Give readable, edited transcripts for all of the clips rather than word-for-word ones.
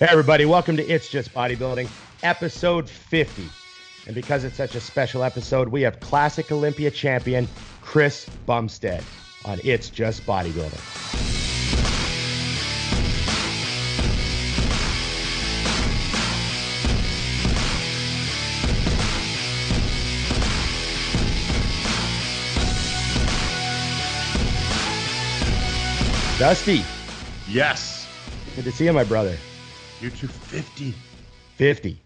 Hey everybody, welcome to It's Just Bodybuilding, episode 50. And because it's such a special episode, we have classic Olympia champion Chris Bumstead on It's Just Bodybuilding. Dusty. Yes. Good to see you, my brother. You two, 50. 50.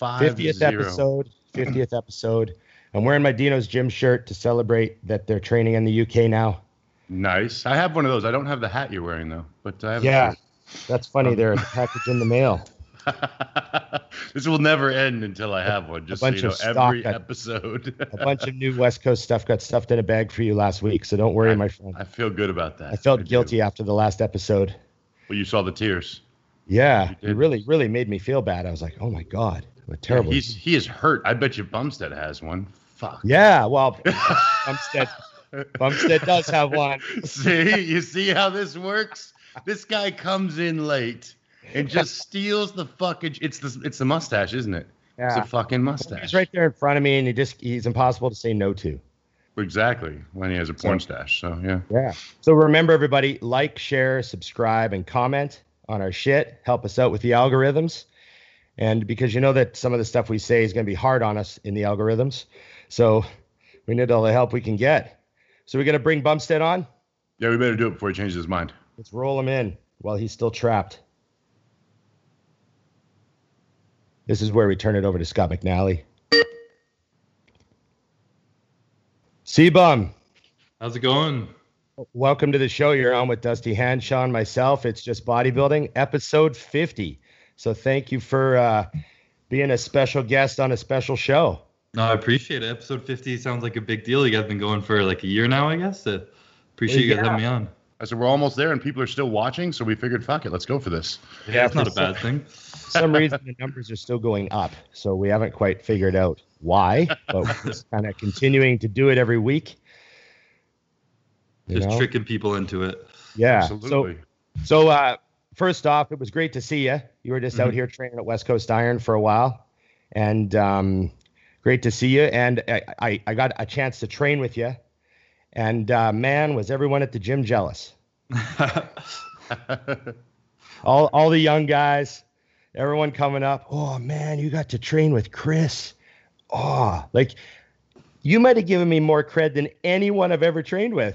50th episode. 50th episode. I'm wearing my Dino's gym shirt to celebrate that they're training in the UK now. Nice. I have one of those. I don't have the hat you're wearing, though. But I have a shirt. That's funny. They're a package in the mail. This will never end until I have one. Just every episode. A bunch of new West Coast stuff got stuffed in a bag for you last week. So don't worry, my friend. I feel good about that. I felt guilty after the last episode. Well, you saw the tears. Yeah, it really, really made me feel bad. I was like, oh, my God, what terrible. Yeah, he is hurt. I bet you Bumstead has one. Fuck. Yeah, well, Bumstead does have one. See, you see how this works? This guy comes in late and just steals the fucking – it's the mustache, isn't it? Yeah. It's a fucking mustache. He's right there in front of me, and he's impossible to say no to. Exactly, when he has a porn stash, so yeah. Yeah. So remember, everybody, like, share, subscribe, and comment on our shit. Help us out with the algorithms. And because you know that some of the stuff we say is going to be hard on us in the algorithms. So we need all the help we can get. So we're going to bring Bumstead on? Yeah, we better do it before he changes his mind. Let's roll him in while he's still trapped. This is where we turn it over to Scott McNally. C-Bum. How's it going? Welcome to the show. You're on with Dusty Hanshaw and myself. It's Just Bodybuilding, episode 50. So thank you for being a special guest on a special show. No, I appreciate it. Episode 50 sounds like a big deal. You guys have been going for like a year now, I guess. So appreciate you guys having me on. I said we're almost there and people are still watching, so we figured, fuck it, let's go for this. Yeah, it's not a bad thing. For some reason, the numbers are still going up, so we haven't quite figured out why, but we're just kind of continuing to do it every week. Just tricking people into it. Yeah. Absolutely. So, first off, it was great to see you. You were just out here training at West Coast Iron for a while. And great to see you. And I got a chance to train with you. And man, was everyone at the gym jealous. all the young guys, everyone coming up. Oh, man, you got to train with Chris. Oh, like you might have given me more cred than anyone I've ever trained with.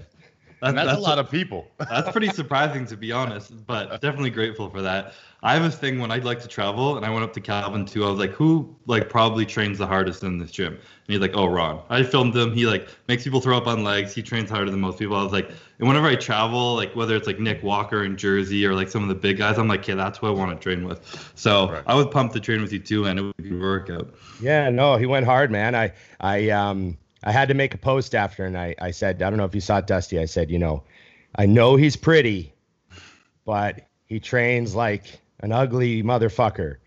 That's a lot of people. That's pretty surprising, to be honest, but definitely grateful for that. I have a thing when I'd like to travel, and I went up to Calvin too. I was like, who probably trains the hardest in this gym? And he's like, oh, Ron. I filmed him. He makes people throw up on legs. He trains harder than most people. I was like, and whenever I travel, whether it's Nick Walker in Jersey or some of the big guys, I'm like, yeah, that's who I want to train with. So right. I was pumped to train with you too, and it would be a workout. Yeah, no, he went hard, man. I had to make a post after, and I said, I don't know if you saw it, Dusty. I said, I know he's pretty, but he trains like an ugly motherfucker.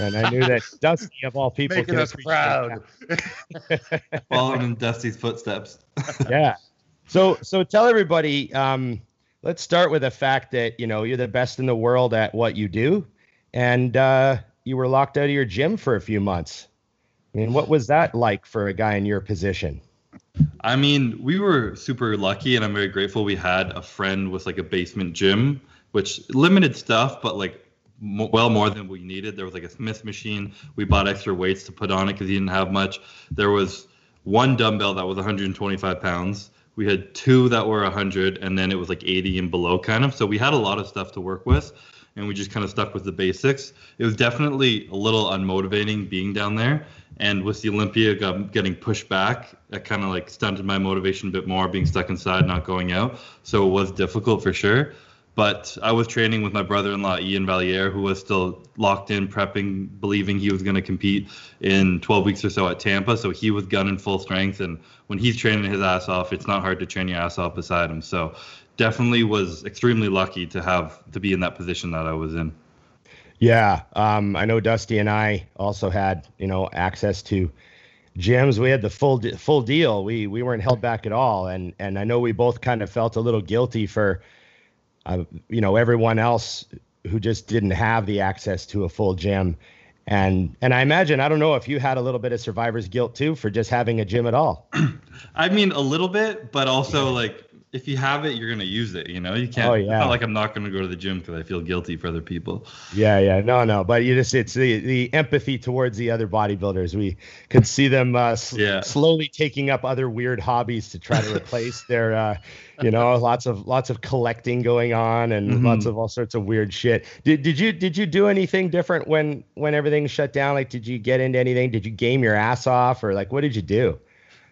And I knew that Dusty, of all people, making us proud. Following in Dusty's footsteps. Yeah. So tell everybody, let's start with the fact that, you're the best in the world at what you do. And you were locked out of your gym for a few months. I mean, what was that like for a guy in your position? I mean, we were super lucky, and I'm very grateful we had a friend with a basement gym, which limited stuff, but well more than we needed. There was a Smith machine. We bought extra weights to put on it because he didn't have much. There was one dumbbell that was 125 pounds. We had two that were 100, and then it was 80 and below kind of. So we had a lot of stuff to work with, and we just kind of stuck with the basics. It was definitely a little unmotivating being down there. And with the Olympia getting pushed back, that kind of stunted my motivation a bit more, being stuck inside, not going out. So it was difficult for sure. But I was training with my brother-in-law, Ian Valliere, who was still locked in, prepping, believing he was going to compete in 12 weeks or so at Tampa. So he was gunning full strength. And when he's training his ass off, it's not hard to train your ass off beside him. So definitely was extremely lucky to have to be in that position that I was in. Yeah, I know Dusty and I also had, access to gyms. We had the full deal. We weren't held back at all. And I know we both kind of felt a little guilty for, everyone else who just didn't have the access to a full gym. And I imagine, I don't know if you had a little bit of survivor's guilt too for just having a gym at all. I mean, a little bit, but also like if you have it, you're going to use it. You know, you can't it's not like I'm not going to go to the gym because I feel guilty for other people. No. But you just, it's the empathy towards the other bodybuilders. We could see them slowly taking up other weird hobbies to try to replace their, you know, lots of collecting going on and lots of all sorts of weird shit. Did you do anything different when everything shut down? Like, did you get into anything? Did you game your ass off, or like, what did you do?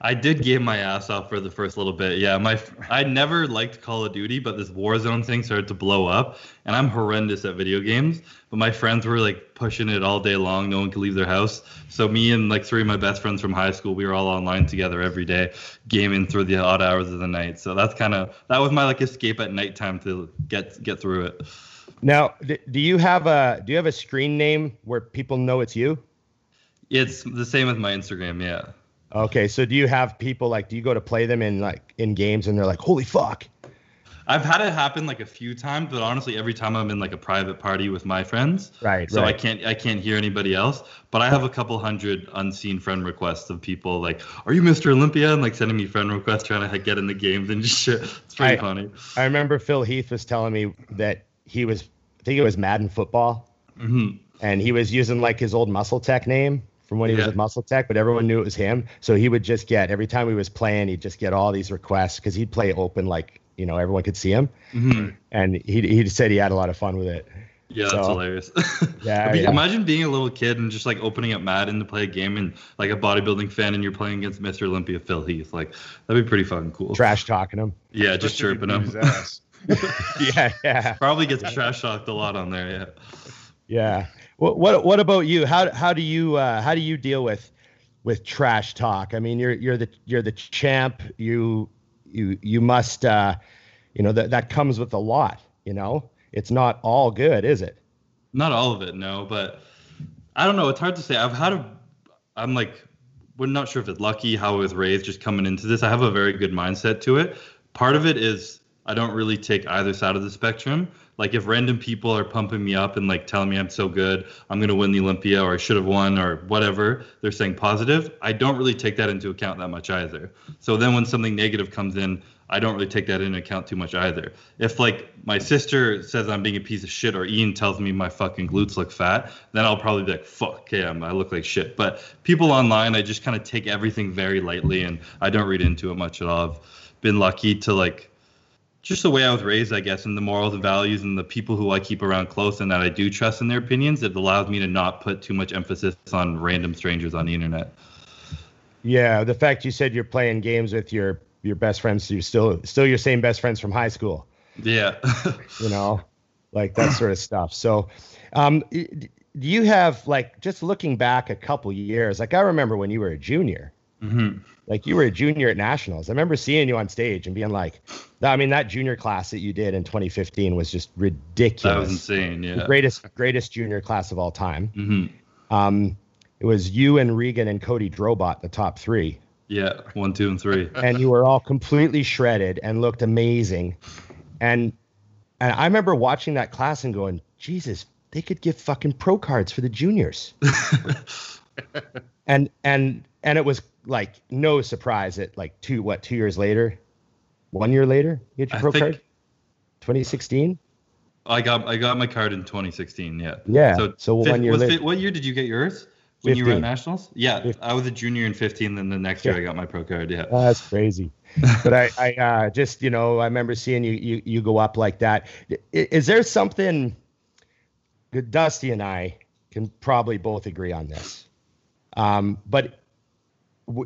I did game my ass off for the first little bit. Yeah, I never liked Call of Duty, but this Warzone thing started to blow up, and I'm horrendous at video games. But my friends were like pushing it all day long. No one could leave their house. So me and like three of my best friends from high school, we were all online together every day, gaming through the odd hours of the night. So that was my like escape at nighttime to get through it. Now, do you have a screen name where people know it's you? It's the same as my Instagram. Yeah. Okay, so do you have people do you go to play them in games and they're like, holy fuck? I've had it happen like a few times, but honestly, every time I'm in like a private party with my friends, so I can't hear anybody else. But I have a couple hundred unseen friend requests of people like, are you Mr. Olympia? And like sending me friend requests trying to get in the games and shit. It's pretty funny. I remember Phil Heath was telling me that he was, I think it was Madden Football, and he was using like his old MuscleTech name from when he was at MuscleTech, but everyone knew it was him. So he would just get, every time he was playing, he'd just get all these requests because he'd play open, like, you know, everyone could see him. Mm-hmm. And he said he had a lot of fun with it. Yeah, so, that's hilarious. Imagine being a little kid and just like opening up Madden to play a game and like a bodybuilding fan and you're playing against Mr. Olympia, Phil Heath. Like, that'd be pretty fucking cool. Trash talking him. Yeah, just chirping him. Probably gets trash talked a lot on there. Yeah. What about you? How do you deal with trash talk? I mean, you're the champ. You must that comes with a lot. You know, it's not all good, is it? Not all of it, no. But I don't know. It's hard to say. We're not sure if it's lucky how I was raised. Just coming into this, I have a very good mindset to it. Part of it is I don't really take either side of the spectrum. Like if random people are pumping me up and like telling me I'm so good, I'm going to win the Olympia or I should have won or whatever, they're saying positive. I don't really take that into account that much either. So then when something negative comes in, I don't really take that into account too much either. If like my sister says I'm being a piece of shit or Ian tells me my fucking glutes look fat, then I'll probably be like, fuck, yeah, I look like shit. But people online, I just kind of take everything very lightly and I don't read into it much at all. I've been lucky to just the way I was raised, I guess, and the morals and values and the people who I keep around close and that I do trust in their opinions, it allows me to not put too much emphasis on random strangers on the internet. Yeah, the fact you said you're playing games with your best friends, so you're still your same best friends from high school. Yeah. You know, like that sort of stuff. So do you have, just looking back a couple years, I remember when you were a junior. Mm-hmm. Like you were a junior at nationals. I remember seeing you on stage and being like, I mean, that junior class that you did in 2015 was just ridiculous. That was insane. Yeah. The greatest junior class of all time. Mm-hmm. It was you and Regan and Cody Drobot, the top three. Yeah. 1, 2, and 3. And you were all completely shredded and looked amazing. And I remember watching that class and going, Jesus, they could give fucking pro cards for the juniors. And it was like no surprise that 1 year later, you get your pro card? 2016? I got my card in 2016, yeah. Yeah, so 1 year later. What year did you get yours? When 15. You were at Nationals? Yeah, 15. I was a junior in 15, then the next year I got my pro card, yeah. Oh, that's crazy. But I just, you know, I remember seeing you go up like that. Is there something, Dusty and I can probably both agree on this, but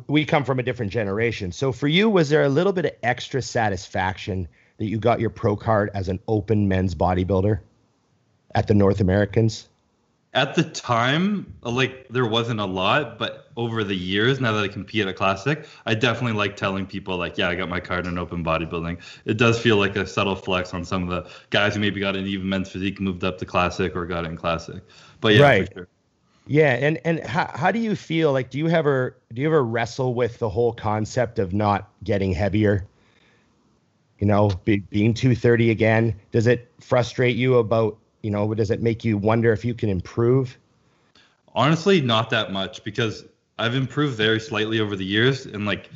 we come from a different generation. So for you, was there a little bit of extra satisfaction that you got your pro card as an open men's bodybuilder at the North Americans? At the time, there wasn't a lot, but over the years, now that I compete at a classic, I definitely like telling people I got my card in open bodybuilding. It does feel like a subtle flex on some of the guys who maybe got an even men's physique, moved up to classic or got in classic. But yeah, right. For sure. Yeah, and how do you feel? Do you ever wrestle with the whole concept of not getting heavier? You know, being 230 again. Does it frustrate you about You know, does it make you wonder if you can improve? Honestly, not that much, because I've improved very slightly over the years, and like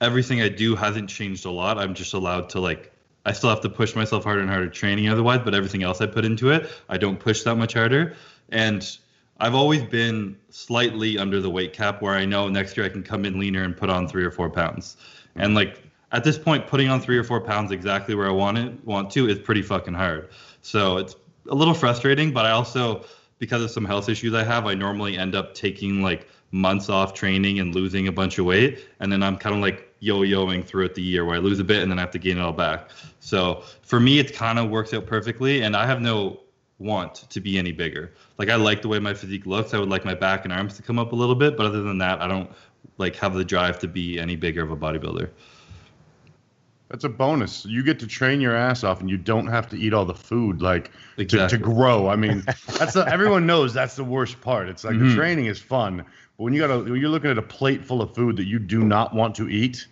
everything I do hasn't changed a lot. I'm just allowed to, like, I still have to push myself harder and harder training otherwise, but everything else I put into it, I don't push that much harder. And I've always been slightly under the weight cap, where I know next year I can come in leaner and put on 3 or 4 pounds. And like at this point, putting on 3 or 4 pounds exactly where I want to is pretty fucking hard. So it's a little frustrating, but I also, because of some health issues I have, I normally end up taking like months off training and losing a bunch of weight. And then I'm kind of like yo-yoing throughout the year, where I lose a bit and then I have to gain it all back. So for me, it kind of works out perfectly, and I have no want to be any bigger. Like, I like the way my physique looks. I would like my back and arms to come up a little bit, but other than that, I don't like have the drive to be any bigger of a bodybuilder. That's a bonus. You get to train your ass off, and you don't have to eat all the food, like, exactly, to grow. I mean, that's everyone knows that's the worst part. It's like, mm-hmm, the training is fun, but when you're looking at a plate full of food that you do not want to eat,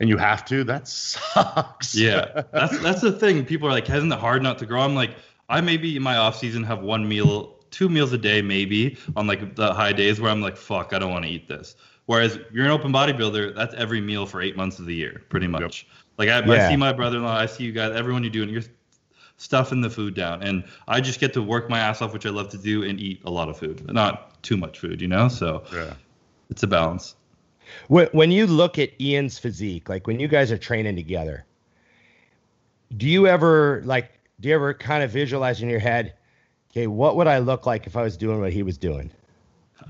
and you have to, that sucks. Yeah, that's the thing. People are like, isn't it hard not to grow? I'm like, I maybe in my off season have one meal, 2 meals a day, maybe, on like the high days where I'm like, fuck, I don't want to eat this. Whereas you're an open bodybuilder, that's every meal for 8 months of the year, pretty much. Yep. Like, I see my brother-in-law, I see you guys, everyone, you're doing, you're stuffing the food down. And I just get to work my ass off, which I love to do, and eat a lot of food. Not too much food, you know? So yeah, it's a balance. When you look at Ian's physique, like when you guys are training together, do you ever kind of visualize in your head, okay, what would I look like if I was doing what he was doing?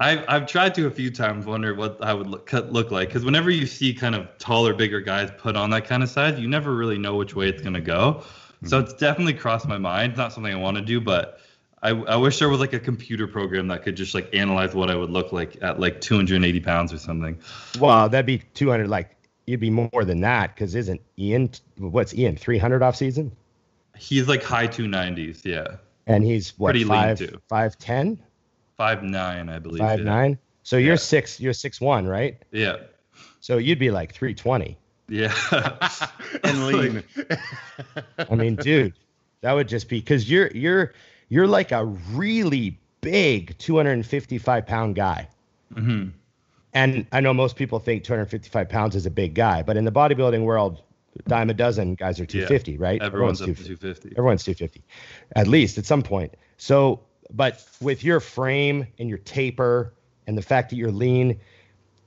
I've tried to a few times wonder what I would look like, because whenever you see kind of taller, bigger guys put on that kind of size, you never really know which way it's going to go. So it's definitely crossed my mind. It's not something I want to do, but I wish there was like a computer program that could just like analyze what I would look like at like 280 pounds or something. Well, that'd be 200. Like, you'd be more than that, because isn't Ian, what's Ian, 300 off season? He's like high 290s. Yeah. And he's what, 5'10"? 5'9", I believe. 5'9". So you're 6'1", right? Yeah. So you'd be like 320. Yeah. And lean. I mean, dude, that would just be, because you're like a really big 255 pound guy. Mm-hmm. And I know most people think 255 pounds is a big guy, but in the bodybuilding world, dime a dozen guys are 250, right? Everyone's up to 250. Everyone's 250, at least at some point. So. But with your frame and your taper and the fact that you're lean,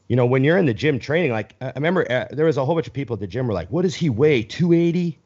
you know, when you're in the gym training, like, I remember there was a whole bunch of people at the gym were like, what does he weigh, 280?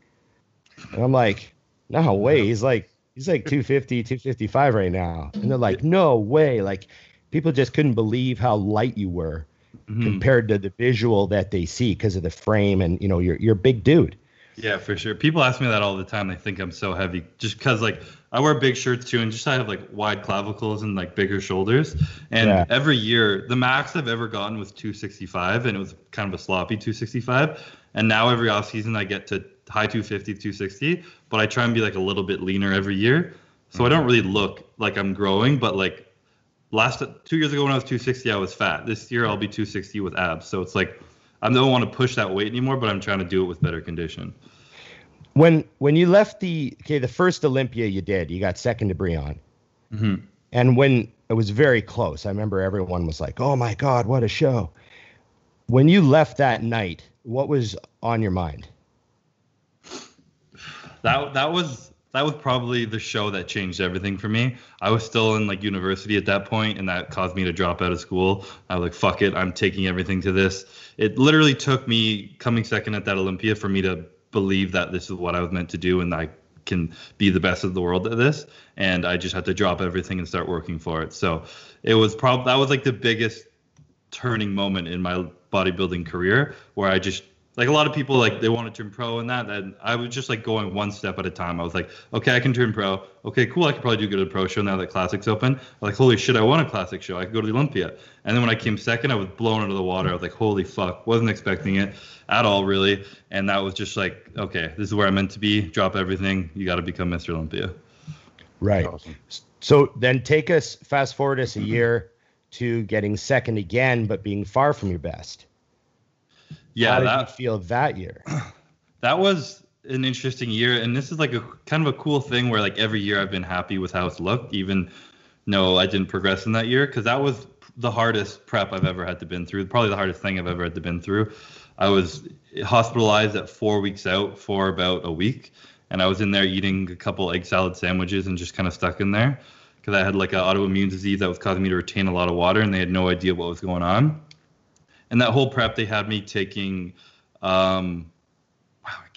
And I'm like, no way. He's like 250, 255 right now. And they're like, no way. Like, people just couldn't believe how light you were, mm-hmm, compared to the visual that they see because of the frame and, you know, you're a big dude. Yeah, for sure. People ask me that all the time. They think I'm so heavy just because, like, I wear big shirts too, and just I have like wide clavicles and like bigger shoulders. And every year, the max I've ever gotten was 265, and it was kind of a sloppy 265. And now every off season, I get to high 250, 260, but I try and be like a little bit leaner every year. So I don't really look like I'm growing, but like 2 years ago when I was 260, I was fat. This year I'll be 260 with abs. So it's like, I don't want to push that weight anymore, but I'm trying to do it with better condition. When you left the first Olympia you did, you got second to Breon. Mm-hmm. And when it was very close, I remember everyone was like, oh my God, what a show. When you left that night, what was on your mind? That was probably the show that changed everything for me. I was still in like university at that point, and that caused me to drop out of school. I was like, fuck it, I'm taking everything to this. It literally took me coming second at that Olympia for me to believe that this is what I was meant to do, and I can be the best of the world at this. And I just had to drop everything and start working for it. So it was probably, that was like the biggest turning moment in my bodybuilding career, where I just, like, a lot of people, like, they want to turn pro and that. And I was just, like, going one step at a time. I was like, okay, I can turn pro. Okay, cool, I could probably do good at a pro show now that Classic's open. Like, holy shit, I won a Classic show. I could go to the Olympia. And then when I came second, I was blown out of the water. I was like, holy fuck, wasn't expecting it at all, really. And that was just like, okay, this is where I'm meant to be. Drop everything. You got to become Mr. Olympia. Right. Awesome. So then fast forward us a year to getting second again, but being far from your best. Yeah, how did you feel that year? That was an interesting year, and this is like a kind of a cool thing where like every year I've been happy with how it's looked, even though I didn't progress in that year, because that was the hardest prep I've ever had to been through, probably the hardest thing I've ever had to been through. I was hospitalized at 4 weeks out for about a week, and I was in there eating a couple egg salad sandwiches and just kind of stuck in there because I had like an autoimmune disease that was causing me to retain a lot of water, and they had no idea what was going on. And that whole prep, they had me taking I'm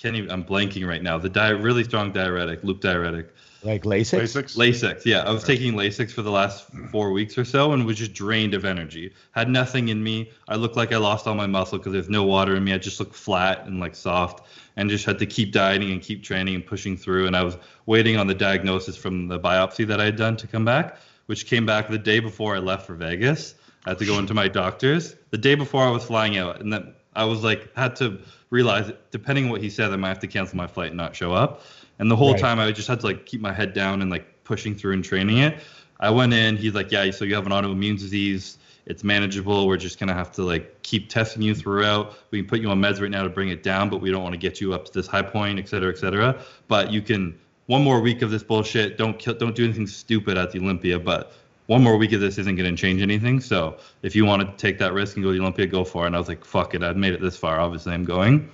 blanking right now. The really strong diuretic, loop diuretic. Like Lasix? Lasix, yeah. I was taking Lasix for the last 4 weeks or so and was just drained of energy. Had nothing in me. I looked like I lost all my muscle because there's no water in me. I just looked flat and like soft and just had to keep dieting and keep training and pushing through. And I was waiting on the diagnosis from the biopsy that I had done to come back, which came back the day before I left for Vegas. I had to go into my doctor's the day before I was flying out. And then I was like, had to realize, depending on what he said, I might have to cancel my flight and not show up. And the whole time I just had to like keep my head down and like pushing through and training it. I went in, he's like, yeah, so you have an autoimmune disease. It's manageable. We're just going to have to like keep testing you throughout. We can put you on meds right now to bring it down, but we don't want to get you up to this high point, et cetera, et cetera. But you can, one more week of this bullshit. Don't do anything stupid at the Olympia, but one more week of this isn't going to change anything. So if you want to take that risk and go to the Olympia, go for it. And I was like, fuck it. I've made it this far. Obviously I'm going.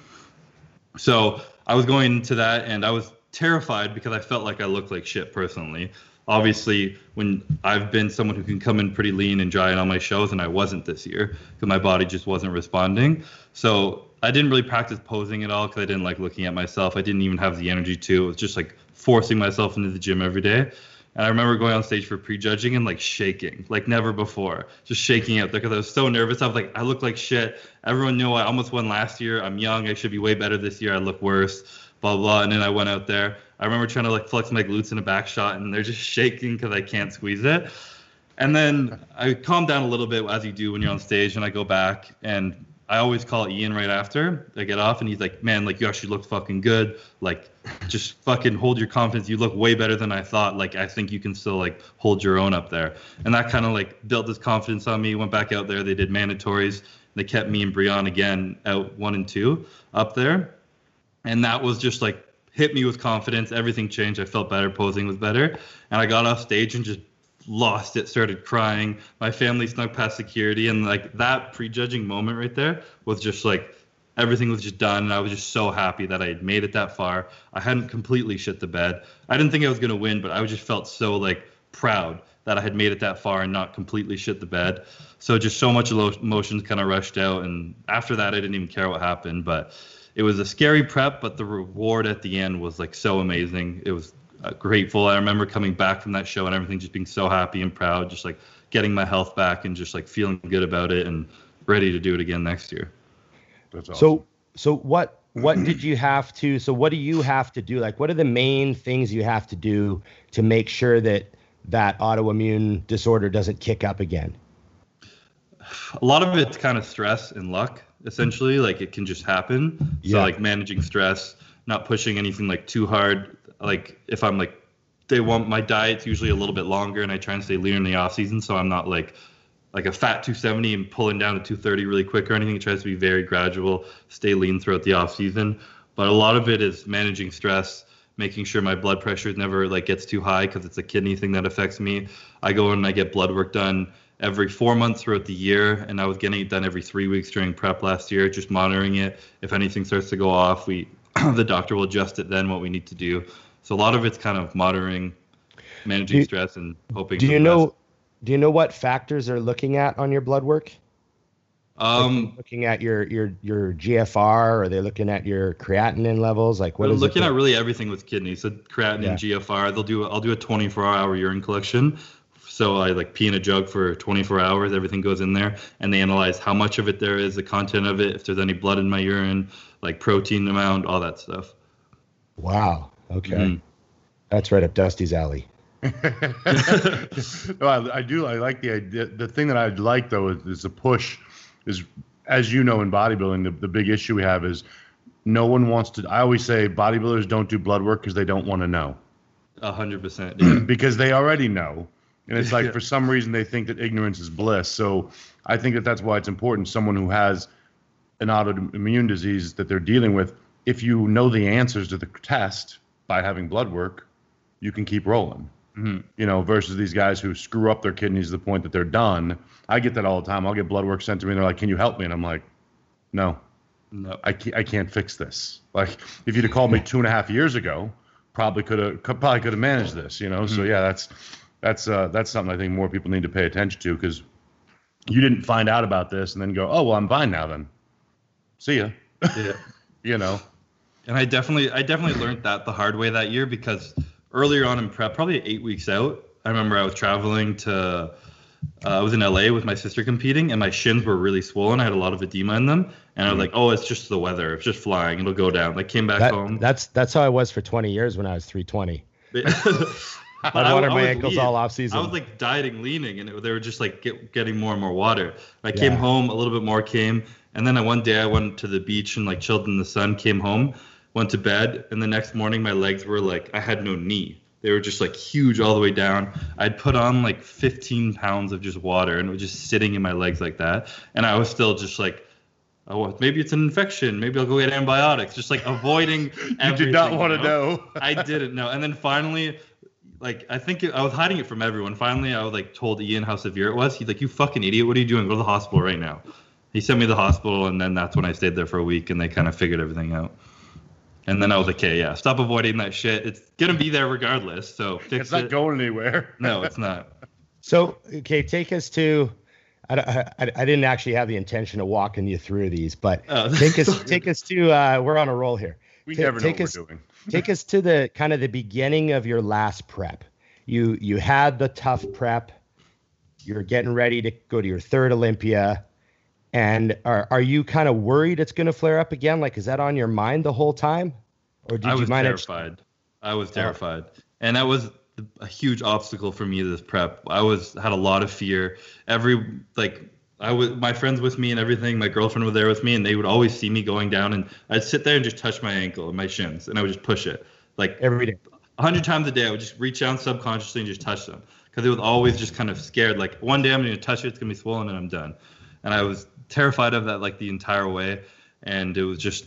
So I was going into that and I was terrified because I felt like I looked like shit personally. Obviously, when I've been someone who can come in pretty lean and dry in all my shows, and I wasn't this year because my body just wasn't responding. So I didn't really practice posing at all because I didn't like looking at myself. I didn't even have the energy to. It was just like forcing myself into the gym every day. And I remember going on stage for prejudging and like shaking, like never before, just shaking out there because I was so nervous. I was like, I look like shit. Everyone knew I almost won last year. I'm young. I should be way better this year. I look worse, blah, blah. And then I went out there. I remember trying to like flex my glutes in a back shot and they're just shaking because I can't squeeze it. And then I calmed down a little bit as you do when you're on stage, and I go back and I always call Ian right after I get off, and he's like, man, like you actually look fucking good. Like just fucking hold your confidence. You look way better than I thought. Like I think you can still like hold your own up there. And that kind of like built this confidence on me. Went back out there. They did mandatories. They kept me and Breon again out 1 and 2 up there. And that was just like hit me with confidence. Everything changed. I felt better. Posing was better. And I got off stage and just lost it, started crying. My family snuck past security, and like that prejudging moment right there was just like everything was just done, and I was just so happy that I had made it that far. I hadn't completely shit the bed. I didn't think I was going to win, but I just felt so like proud that I had made it that far and not completely shit the bed. So just so much emotions kind of rushed out, and after that I didn't even care what happened, but it was a scary prep, but the reward at the end was like so amazing. It was grateful. I remember coming back from that show and everything, just being so happy and proud, just like getting my health back and just like feeling good about it and ready to do it again next year. That's awesome. So what did you have to? So what do you have to do? Like, what are the main things you have to do to make sure that autoimmune disorder doesn't kick up again? A lot of it's kind of stress and luck, essentially. Like it can just happen. Yeah. So like managing stress, not pushing anything like too hard. Like if I'm like, they want my diet's usually a little bit longer, and I try and stay leaner in the off season, so I'm not like a fat 270 and pulling down to 230 really quick or anything. It tries to be very gradual, stay lean throughout the off season. But a lot of it is managing stress, making sure my blood pressure never like gets too high because it's a kidney thing that affects me. I go in and I get blood work done every 4 months throughout the year, and I was getting it done every 3 weeks during prep last year, just monitoring it. If anything starts to go off, the doctor will adjust it then what we need to do. So a lot of it's kind of monitoring, managing stress, and hoping. Do you know what factors they're looking at on your blood work? Looking at your GFR, or they're looking at your creatinine levels. Like what? They're looking at really everything with kidneys. So creatinine, GFR. I'll do a 24-hour urine collection. So I like pee in a jug for 24 hours. Everything goes in there, and they analyze how much of it there is, the content of it, if there's any blood in my urine, like protein amount, all that stuff. Wow. Okay. Mm. That's right up Dusty's alley. No, I do. I like the idea. The thing that I'd like, though, is a push. Is, as you know, in bodybuilding, the big issue we have is no one wants to. I always say bodybuilders don't do blood work because they don't want to know. 100%. Yeah. Because they already know. And it's like for some reason they think that ignorance is bliss. So I think that's why it's important. Someone who has an autoimmune disease that they're dealing with if you know the answers to the test by having blood work, you can keep rolling. Mm-hmm. You know, versus these guys who screw up their kidneys to the point that they're done. I get that all the time. I'll get blood work sent to me, and they're like, "Can you help me?" And I'm like, "No, I can't fix this." Like, if you'd have called me 2.5 years ago, probably could have managed this. You know, mm-hmm. So yeah, that's something I think more people need to pay attention to, because you didn't find out about this and then go, "Oh well, I'm fine now. Then see ya." Yeah. You know. And I definitely learned that the hard way that year, because earlier on in prep, probably 8 weeks out, I remember I was traveling to, I was in LA with my sister competing, and my shins were really swollen. I had a lot of edema in them, and I was like, "Oh, it's just the weather. It's just flying. It'll go down." Like, came back home. That's how I was for 20 years when I was 320. I watered my ankles all off season. I was like dieting, leaning, and they were just like getting more and more water. I came home a little bit more, and then one day I went to the beach and like chilled in the sun, came home, went to bed, and the next morning my legs were like, I had no knee. They were just like huge all the way down. I'd put on like 15 pounds of just water, and it was just sitting in my legs like that. And I was still just like, oh, maybe it's an infection. Maybe I'll go get antibiotics. Just like avoiding everything. You did not want to know. I didn't know. And then finally, like, I think I was hiding it from everyone. Finally, I was like told Ian how severe it was. He's like, "You fucking idiot. What are you doing? Go to the hospital right now." He sent me to the hospital, and then that's when I stayed there for a week, and they kind of figured everything out. And then I was like, okay, yeah, stop avoiding that shit. It's going to be there regardless, so fix it. It's not going anywhere. No, it's not. So, okay, take us to – I didn't actually have the intention of walking you through these, but take us to we're on a roll here. We never know what we're doing. Take us to the kind of the beginning of your last prep. You had the tough prep. You're getting ready to go to your third Olympia. And are you kind of worried it's going to flare up again? Like, is that on your mind the whole time? Or did you manage? I was terrified. And that was a huge obstacle for me, this prep. I had a lot of fear. My friends with me and everything, my girlfriend was there with me, and they would always see me going down, and I'd sit there and just touch my ankle and my shins, and I would just push it. Like, every day. 100 times a day, I would just reach out subconsciously and just touch them. Because it was always just kind of scared. Like, one day I'm going to touch it, it's going to be swollen, and I'm done. And I was terrified of that, like, the entire way. And it was just,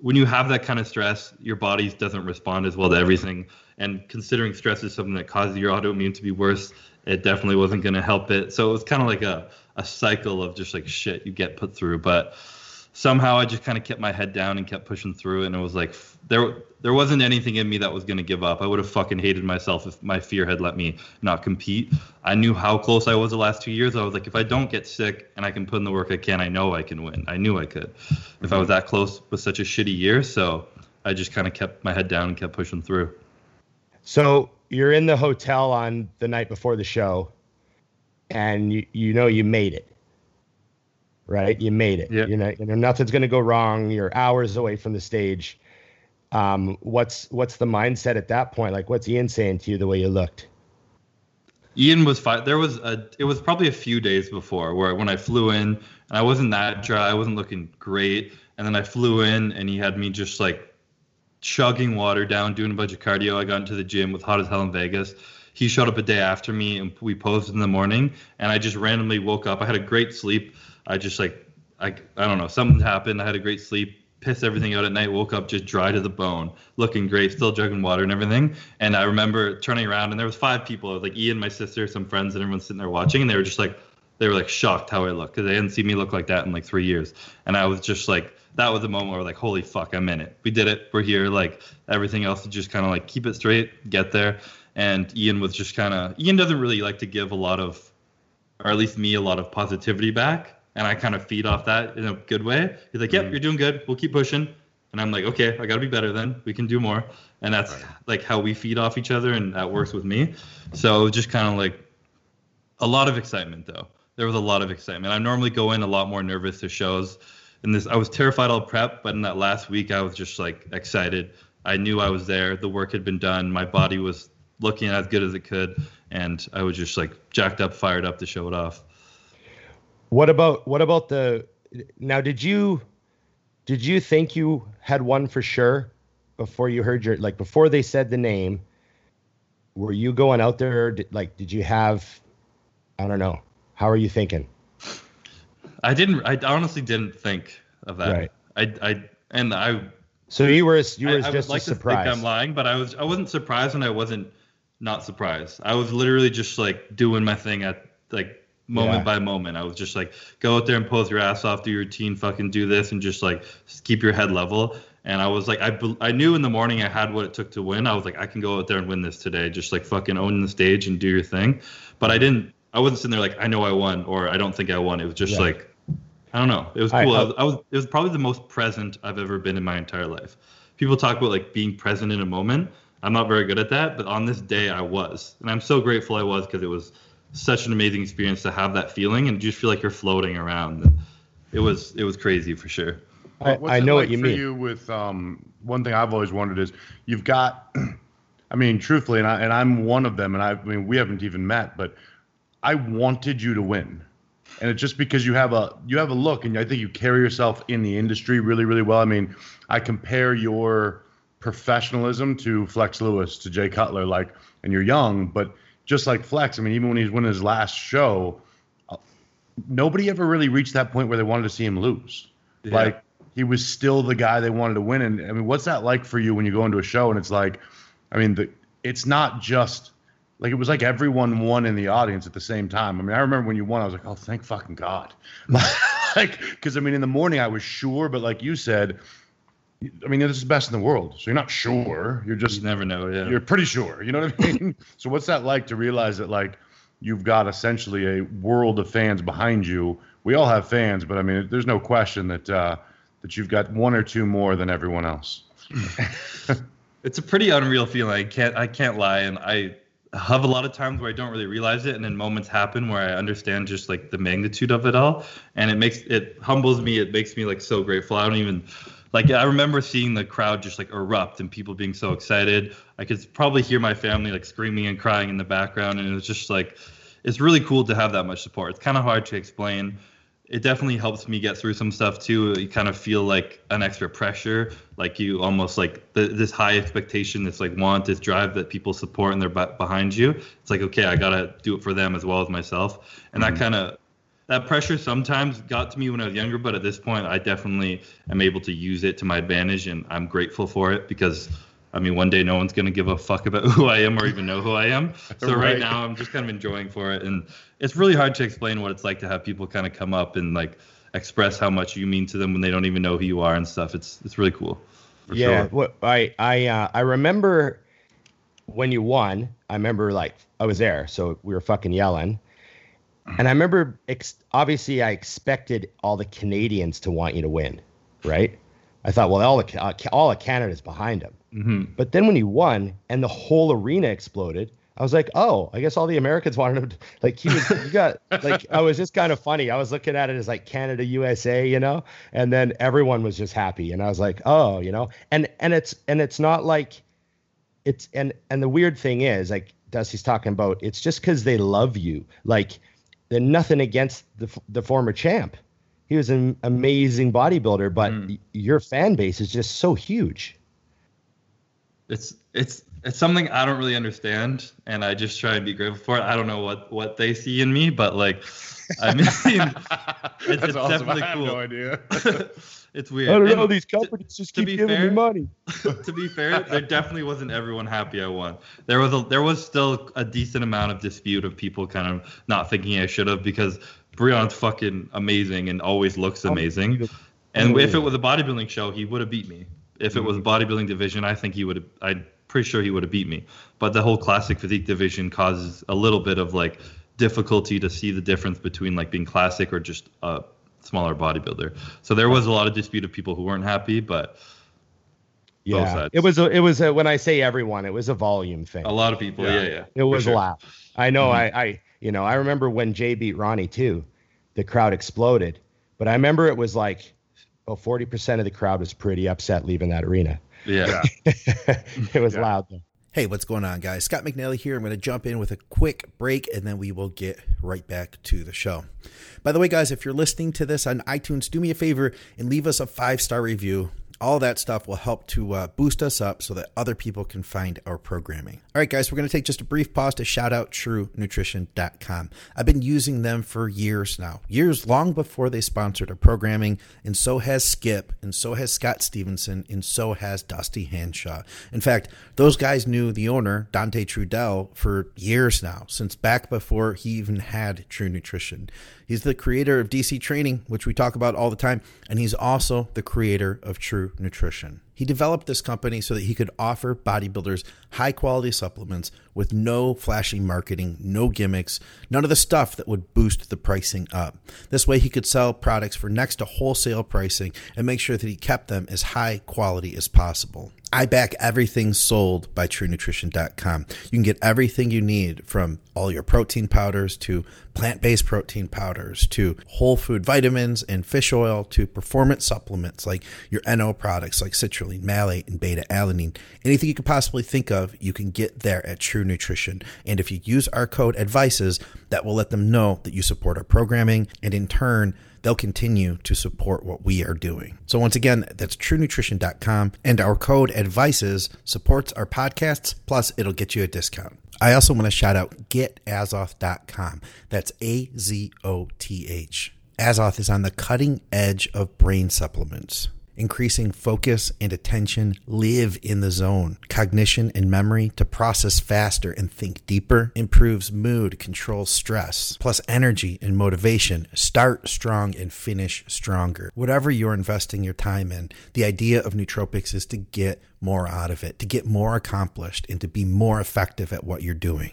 when you have that kind of stress, your body doesn't respond as well to everything. And considering stress is something that causes your autoimmune to be worse, it definitely wasn't going to help it. So it was kind of like a cycle of just, like, shit you get put through. But somehow I just kind of kept my head down and kept pushing through. And it was like, there wasn't anything in me that was going to give up. I would have fucking hated myself if my fear had let me not compete. I knew how close I was the last 2 years. I was like, if I don't get sick and I can put in the work I can, I know I can win. I knew I could. Mm-hmm. If I was that close with such a shitty year. So I just kind of kept my head down and kept pushing through. So you're in the hotel on the night before the show, and you know you made it. Right? You made it. Yep. You know, nothing's going to go wrong. You're hours away from the stage. What's the mindset at that point? Like, what's Ian saying to you the way you looked? Ian was fine. It was probably a few days before when I flew in, and I wasn't that dry. I wasn't looking great. And then I flew in, and he had me just like chugging water down, doing a bunch of cardio. I got into the gym with Hot as Hell in Vegas. He showed up a day after me, and we posed in the morning, and I just randomly woke up. I had a great sleep. I just like, I don't know, something happened. I had a great sleep, pissed everything out at night, woke up just dry to the bone, looking great, still drinking water and everything. And I remember turning around, and there was 5 people. I was like Ian, my sister, some friends, and everyone sitting there watching. And they were like shocked how I looked, because they hadn't seen me look like that in like 3 years. And I was just like, that was the moment where I was like, holy fuck, I'm in it. We did it. We're here. Like, everything else is just kind of like, keep it straight, get there. And Ian was just kind of, Ian doesn't really like to give a lot of, or at least me, a lot of positivity back. And I kind of feed off that in a good way. He's like, yep, you're doing good. We'll keep pushing. And I'm like, okay, I got to be better then. We can do more. And that's like how we feed off each other, and that works with me. So just kind of like a lot of excitement, though. There was a lot of excitement. I normally go in a lot more nervous to shows. And I was terrified all prep, but in that last week, I was just like excited. I knew I was there. The work had been done. My body was looking as good as it could. And I was just like jacked up, fired up to show it off. What about the, now did you think you had one for sure before you heard your, like, before they said the name, were you going out there? I don't know. How are you thinking? I honestly didn't think of that. Right. I So I was just surprised. I would like to think I'm lying, but I wasn't surprised, and I wasn't not surprised. I was literally just like doing my thing at like moment by moment. I was just like, go out there and pose your ass off, do your routine, fucking do this, and just like keep your head level. And I was like, I knew in the morning I had what it took to win. I was like, I can go out there and win this today. Just like fucking own the stage and do your thing. But I wasn't sitting there like, I know I won or I don't think I won. It was just like, I don't know. It was cool. It was probably the most present I've ever been in my entire life. People talk about like being present in a moment. I'm not very good at that, but on this day I was, and I'm so grateful I was, because it was such an amazing experience to have that feeling and just feel like you're floating around. And it was crazy for sure. I know what you mean. You with one thing I've always wondered is you've got, I mean, truthfully, and I'm one of them, and I mean we haven't even met, but I wanted you to win. And it's just because you have a look, and I think you carry yourself in the industry really, really well. I mean, I compare your professionalism to Flex Lewis, to Jay Cutler, like, and you're young, but just like Flex, I mean, even when he's winning his last show, nobody ever really reached that point where they wanted to see him lose. Yeah. Like, he was still the guy they wanted to win. And I mean, what's that like for you when you go into a show and it's like, I mean, it's not just like, it was like everyone won in the audience at the same time. I mean, I remember when you won, I was like, oh, thank fucking God. Like, because I mean, in the morning I was sure, but like you said, I mean, this is the best in the world. So you're not sure. You're just, you never know. Yeah. You're pretty sure. You know what I mean? So what's that like to realize that like you've got essentially a world of fans behind you? We all have fans, but I mean, there's no question that, that you've got one or two more than everyone else. It's a pretty unreal feeling. I can't lie. And I have a lot of times where I don't really realize it. And then moments happen where I understand just like the magnitude of it all. And it humbles me. It makes me like so grateful. I remember seeing the crowd just like erupt and people being so excited. I could probably hear my family like screaming and crying in the background. And it was just like, it's really cool to have that much support. It's kind of hard to explain. It definitely helps me get through some stuff too. You kind of feel like an extra pressure, like you almost like this high expectation, this like want, this drive that people support and they're behind you. It's like, okay, I gotta do it for them as well as myself. And mm-hmm. that pressure sometimes got to me when I was younger, but at this point, I definitely am able to use it to my advantage, and I'm grateful for it because, I mean, one day no one's going to give a fuck about who I am or even know who I am. So right now I'm just kind of enjoying for it. And it's really hard to explain what it's like to have people kind of come up and like express how much you mean to them when they don't even know who you are and stuff. It's really cool. For sure. Well, I remember when you won, I remember like I was there. So we were fucking yelling. And I remember obviously I expected all the Canadians to want you to win. Right. I thought, well, all of Canada's behind him. Mm-hmm. But then when he won and the whole arena exploded, I was like, oh, I guess all the Americans wanted him to, like he was, you got like, I was just kind of funny. I was looking at it as like Canada, USA, you know, and then everyone was just happy. And I was like, oh, you know, and it's not like it's, and the weird thing is like Dusty's talking about, it's just because they love you. Like they're nothing against the former champ. He was an amazing bodybuilder, but your fan base is just so huge. It's something I don't really understand, and I just try and be grateful for it. I don't know what they see in me, but like, I mean, it's awesome. Definitely cool. I have no idea. It's weird. I don't know. These companies just keep giving me money. To be fair, there definitely wasn't everyone happy I won. There was still a decent amount of dispute of people kind of not thinking I should have, because Breon's fucking amazing and always looks amazing. And if it was a bodybuilding show, he would have beat me. If it was a bodybuilding division, I think he would have, I'm pretty sure he would have beat me. But the whole classic physique division causes a little bit of like difficulty to see the difference between like being classic or just a smaller bodybuilder. So there was a lot of dispute of people who weren't happy, but yeah, both sides. It was when I say everyone, it was a volume thing. A lot of people. Yeah. It was loud. I know. Mm-hmm. I remember when Jay beat Ronnie too, the crowd exploded, but I remember it was like, 40% of the crowd was pretty upset leaving that arena. Yeah. It was loud. Hey, what's going on, guys? Scott McNally here. I'm going to jump in with a quick break, and then we will get right back to the show. By the way, guys, if you're listening to this on iTunes, do me a favor and leave us a 5-star review All that stuff will help to boost us up so that other people can find our programming. All right, guys, we're going to take just a brief pause to shout out TrueNutrition.com. I've been using them for years now, years long before they sponsored our programming, and so has Skip, and so has Scott Stevenson, and so has Dusty Hanshaw. In fact, those guys knew the owner, Dante Trudell, for years now, since back before he even had True Nutrition. He's the creator of DC Training, which we talk about all the time, and he's also the creator of True Nutrition. He developed this company so that he could offer bodybuilders high-quality supplements with no flashy marketing, no gimmicks, none of the stuff that would boost the pricing up. This way, he could sell products for next to wholesale pricing and make sure that he kept them as high quality as possible. I back everything sold by TrueNutrition.com. You can get everything you need, from all your protein powders to plant-based protein powders to whole food vitamins and fish oil to performance supplements like your NO products like citrulline, malate, and beta-alanine. Anything you could possibly think of, you can get there at True Nutrition. And if you use our code ADVICES, that will let them know that you support our programming, and in turn, they'll continue to support what we are doing. So once again, that's TrueNutrition.com, and our code ADVICES supports our podcasts, plus it'll get you a discount. I also want to shout out GetAzoth.com. That's A-Z-O-T-H. Azoth is on the cutting edge of brain supplements, increasing focus and attention, live in the zone, cognition and memory to process faster and think deeper, improves mood, controls stress, plus energy and motivation. Start strong and finish stronger. Whatever you're investing your time in, the idea of nootropics is to get more out of it, to get more accomplished, and to be more effective at what you're doing.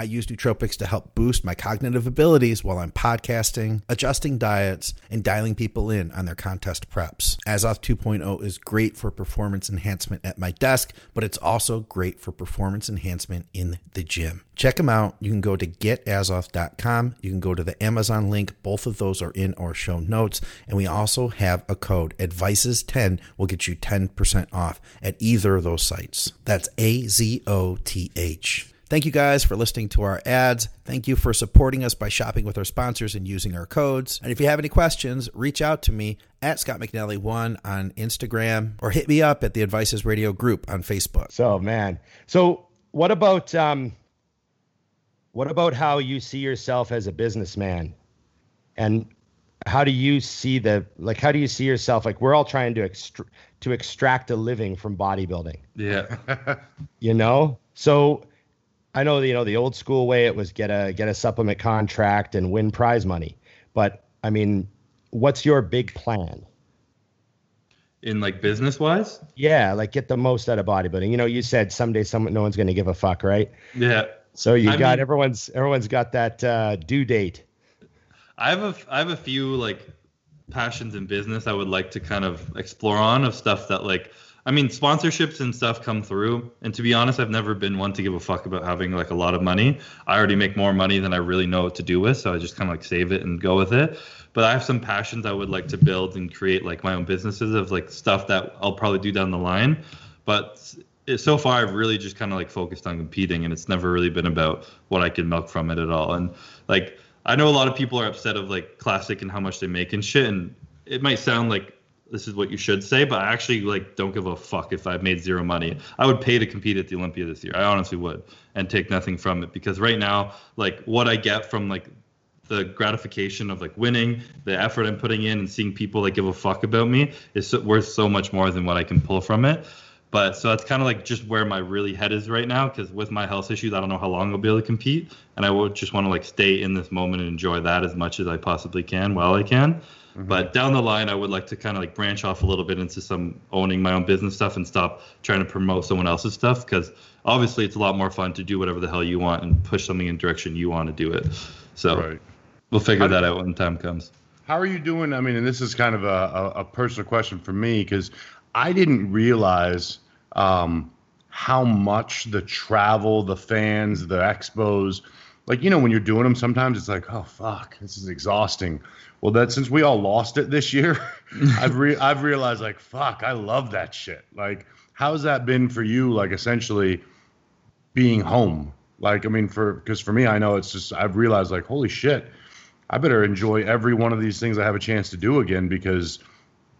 I use nootropics to help boost my cognitive abilities while I'm podcasting, adjusting diets, and dialing people in on their contest preps. Azoth 2.0 is great for performance enhancement at my desk, but it's also great for performance enhancement in the gym. Check them out. You can go to getazoth.com. You can go to the Amazon link. Both of those are in our show notes. And we also have a code. ADVICES10 will get you 10% off at either of those sites. That's A-Z-O-T-H. Thank you guys for listening to our ads. Thank you for supporting us by shopping with our sponsors and using our codes. And if you have any questions, reach out to me at ScottMcNally1 on Instagram, or hit me up at the Advices Radio group on Facebook. So, man. So what about how you see yourself as a businessman? And how do you see yourself? Like, we're all trying to extract a living from bodybuilding. Yeah. You know? So I know, the old school way, it was get a supplement contract and win prize money. But I mean, what's your big plan? In like business wise? Yeah. Like, get the most out of bodybuilding. You know, you said someday no one's going to give a fuck, right? Yeah. So everyone's got that due date. I have a few like passions in business I would like to kind of explore on, of stuff that, like, I mean, sponsorships and stuff come through. And to be honest, I've never been one to give a fuck about having like a lot of money. I already make more money than I really know what to do with. So I just kind of like save it and go with it. But I have some passions I would like to build and create, like my own businesses of like stuff that I'll probably do down the line. But so far, I've really just kind of like focused on competing, and it's never really been about what I can milk from it at all. And like, I know a lot of people are upset of like classic and how much they make and shit. And it might sound like this is what you should say, but I actually like don't give a fuck if I made zero money. I would pay to compete at the Olympia this year. I honestly would, and take nothing from it, because right now, like, what I get from like the gratification of like winning, the effort I'm putting in, and seeing people that give a fuck about me is worth so much more than what I can pull from it. But so that's kind of like just where my really head is right now, because with my health issues, I don't know how long I'll be able to compete, and I would just want to like stay in this moment and enjoy that as much as I possibly can while I can. But down the line, I would like to kind of like branch off a little bit into some owning my own business stuff, and stop trying to promote someone else's stuff, because obviously it's a lot more fun to do whatever the hell you want and push something in the direction you want to do it. So right. We'll figure that out when the time comes. How are you doing? I mean, and this is kind of a personal question for me, because I didn't realize how much the travel, the fans, the expos, like, you know, when you're doing them, sometimes it's like, oh, fuck, this is exhausting. Well, that since we all lost it this year, I've realized, like, fuck, I love that shit. Like, how's that been for you? Like, essentially being home. Like, I mean, because for me, I know it's just, I've realized, like, holy shit, I better enjoy every one of these things I have a chance to do again, because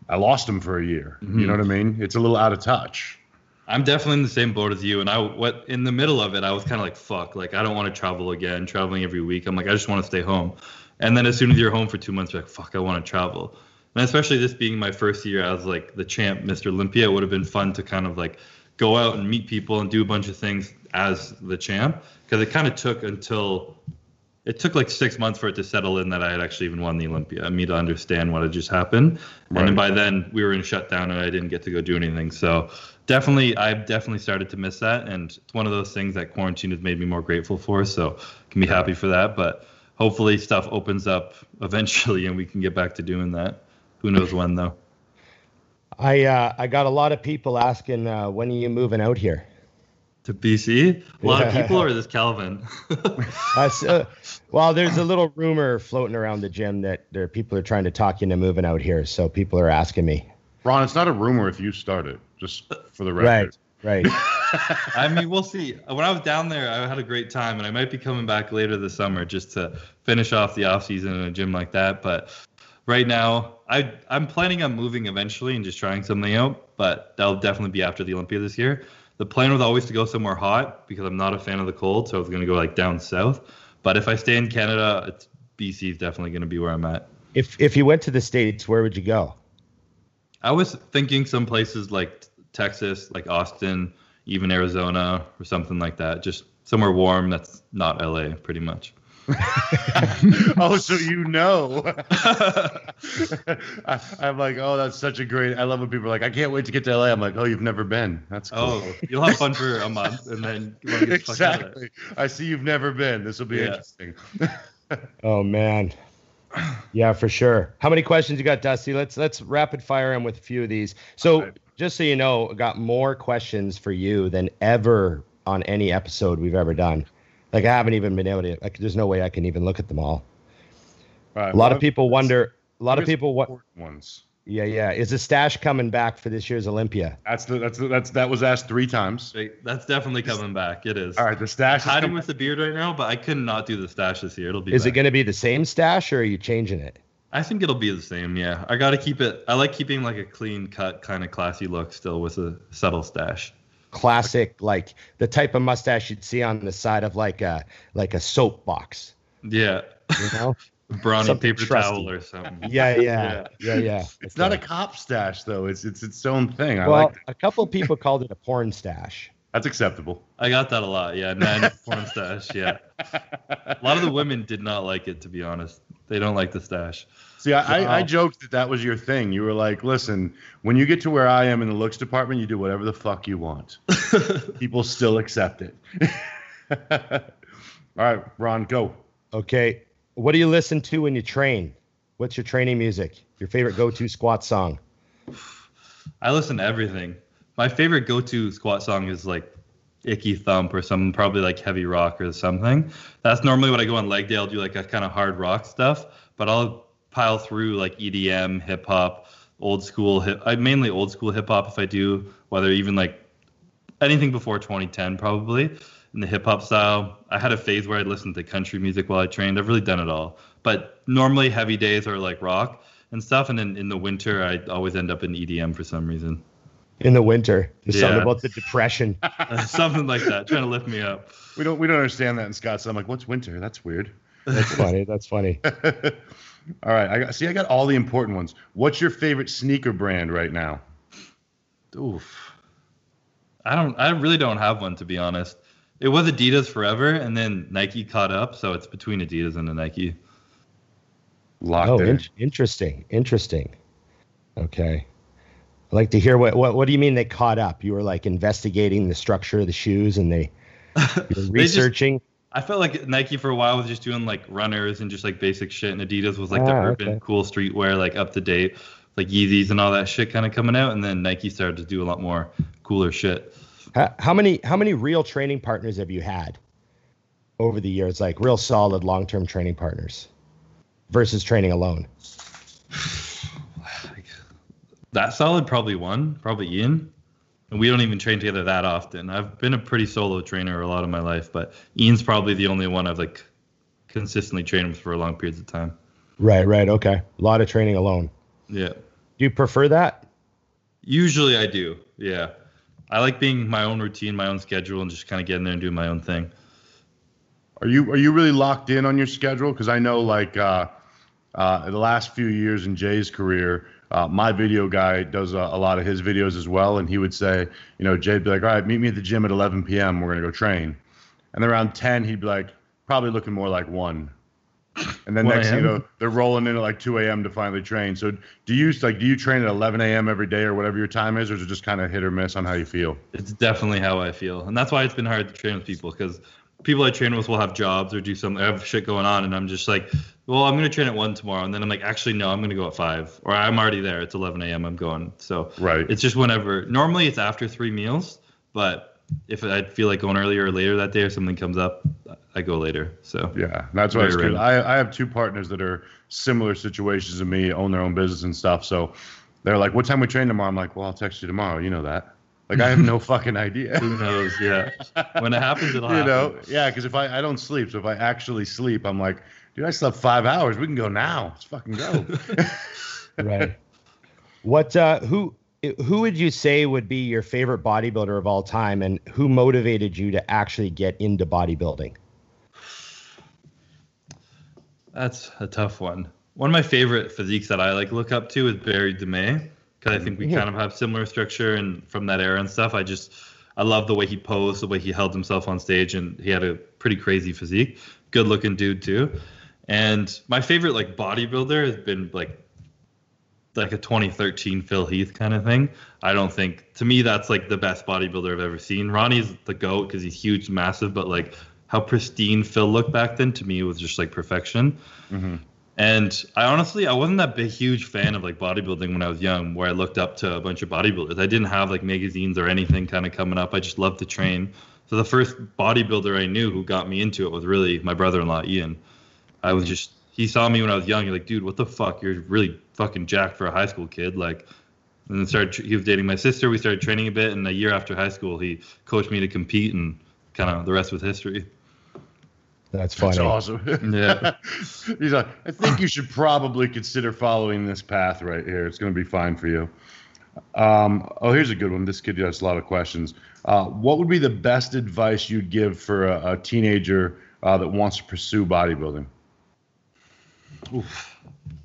I lost him for a year. Mm-hmm. You know what I mean? It's a little out of touch. I'm definitely in the same boat as you. And in the middle of it, I was kind of like, fuck, like, I don't want to travel again, traveling every week. I'm like, I just want to stay home. And then as soon as you're home for 2 months, you're like, fuck, I want to travel. And especially this being my first year as like the champ, Mr. Olympia, it would have been fun to kind of like go out and meet people and do a bunch of things as the champ. Because it kind of took like 6 months for it to settle in that I had actually even won the Olympia. I mean, to understand what had just happened. Right. And then by then we were in shutdown and I didn't get to go do anything. So I've definitely started to miss that. And it's one of those things that quarantine has made me more grateful for. So I can be happy for that. But hopefully stuff opens up eventually and we can get back to doing that. Who knows when, though? I got a lot of people asking, when are you moving out here? To BC? A lot of people, or this Calvin? Well, there's a little rumor floating around the gym that people are trying to talk you into moving out here. So people are asking me. Ron, it's not a rumor if you start it, just for the record. Right. I mean, we'll see. When I was down there, I had a great time, and I might be coming back later this summer just to finish off the off-season in a gym like that. But right now, I'm planning on moving eventually and just trying something out, but that'll definitely be after the Olympia this year. The plan was always to go somewhere hot because I'm not a fan of the cold, so I was going to go like down south. But if I stay in Canada, BC is definitely going to be where I'm at. If you went to the States, where would you go? I was thinking some places like Texas, like Austin, even Arizona or something like that. Just somewhere warm that's not LA, pretty much. Oh, so you know. I'm like, oh, that's such a great. I love when people are like, I can't wait to get to LA. I'm like, oh, you've never been. That's cool. Oh, you'll have fun for a month and then you get exactly. I see you've never been. This will be interesting. Oh man, yeah, for sure. How many questions you got, Dusty? Let's rapid fire him with a few of these. So right. Just so you know, I got more questions for you than ever on any episode we've ever done. Like, I haven't even been able to, like, there's no way I can even look at them all. Right, a lot of people wonder. Yeah. Is the stash coming back for this year's Olympia? That was asked 3 times. That's definitely coming back. It is. All right. The stash I'm hiding with the beard right now, but I could not do the stash this year. Is it going to be the same stash or are you changing it? I think it'll be the same. Yeah. I got to keep it. I like keeping like a clean cut kind of classy look still with a subtle stash. Classic, like the type of mustache you'd see on the side of like a soap box. Yeah, you know, brownie paper trusty. Towel or something. Yeah. It's not a cop stash though. It's its own thing. Well, I like a couple of people called it a porn stash. That's acceptable. I got that a lot. Yeah, man, porn stash. Yeah, a lot of the women did not like it. To be honest, they don't like the stash. See, I joked that was your thing. You were like, listen, when you get to where I am in the looks department, you do whatever the fuck you want. People still accept it. All right, Ron, go. Okay. What do you listen to when you train? What's your training music? Your favorite go-to squat song? I listen to everything. My favorite go-to squat song is like Icky Thump or something, probably like heavy rock or something. That's normally what I go on leg day. I'll do like a kind of hard rock stuff, but I'll pile through like EDM, hip hop, old school. Mainly old school hip hop if I do, whether even like anything before 2010 probably. In the hip hop style, I had a phase where I listened to country music while I trained. I've really done it all. But normally heavy days are like rock and stuff. And then in the winter, I always end up in EDM for some reason. In the winter, there's something about the depression, something like that, trying to lift me up. We don't understand that in Scotland. I'm like, what's winter? That's weird. That's funny. That's funny. All right. I got all the important ones. What's your favorite sneaker brand right now? Oof. I really don't have one, to be honest. It was Adidas forever, and then Nike caught up, so it's between Adidas and the Nike. Interesting. Okay. I'd like to hear what do you mean they caught up? You were like investigating the structure of the shoes and you were researching. I felt like Nike for a while was just doing like runners and just like basic shit, and Adidas was like the urban cool streetwear, like up to date, like Yeezys and all that shit kind of coming out, and then Nike started to do a lot more cooler shit. How many real training partners have you had over the years, like real solid long-term training partners versus training alone? That solid, probably one, probably Ian. And we don't even train together that often. I've been a pretty solo trainer a lot of my life, but Ian's probably the only one I've like consistently trained with for long periods of time. Right. Okay. A lot of training alone. Yeah. Do you prefer that? Usually I do. Yeah. I like being my own routine, my own schedule, and just kind of getting there and doing my own thing. Are you really locked in on your schedule? Because I know, like, the last few years in Jay's career, my video guy does a lot of his videos as well. And he would say, you know, Jay'd be like, all right, meet me at the gym at 11 p.m. We're going to go train. And then around 10, he'd be like, probably looking more like 1. And then next thing you know, they're rolling in at like 2 a.m. to finally train. So do you train at 11 a.m. every day or whatever your time is, or is it just kind of hit or miss on how you feel? It's definitely how I feel. And that's why it's been hard to train with people, because people I train with will have jobs or do something, have shit going on. And I'm just like, well, I'm going to train at 1 tomorrow. And then I'm like, actually, no, I'm going to go at 5, or I'm already there. It's 11 a.m. I'm going. So right. It's just whenever. Normally it's after 3 meals, but if I feel like going earlier or later that day or something comes up, I go later. So yeah, that's what I was doing. I have 2 partners that are similar situations to me, own their own business and stuff. So they're like, what time we train tomorrow? I'm like, well, I'll text you tomorrow. You know that. Like, I have no fucking idea. Who knows? Yeah. When it happens, it'll happen. You know? Yeah, because if I don't sleep. So if I actually sleep, I'm like, dude, I slept 5 hours. We can go now. Let's fucking go. Right. What, who would you say would be your favorite bodybuilder of all time, and who motivated you to actually get into bodybuilding? That's a tough one. One of my favorite physiques that I like look up to is Barry DeMay, because I think we kind of have similar structure and from that era and stuff. I love the way he posed, the way he held himself on stage, and he had a pretty crazy physique. Good looking dude too. And my favorite like bodybuilder has been like a 2013 Phil Heath kind of thing. I don't think, to me, that's like the best bodybuilder I've ever seen. Ronnie's the GOAT because he's huge, massive, but like how pristine Phil looked back then, to me, was just like perfection. Mm-hmm. And I honestly wasn't that big, huge fan of like bodybuilding when I was young, where I looked up to a bunch of bodybuilders. I didn't have like magazines or anything kind of coming up. I just loved to train. So the first bodybuilder I knew who got me into it was really my brother-in-law, Ian. I was just, he saw me when I was young. You're like, dude, what the fuck? You're really fucking jacked for a high school kid. Like, and then he was dating my sister. We started training a bit, and a year after high school, he coached me to compete, and kind of the rest was history. That's funny. That's awesome. Yeah. He's like, I think you should probably consider following this path right here. It's going to be fine for you. Here's a good one. This kid has a lot of questions. What would be the best advice you'd give for a teenager that wants to pursue bodybuilding? Oof.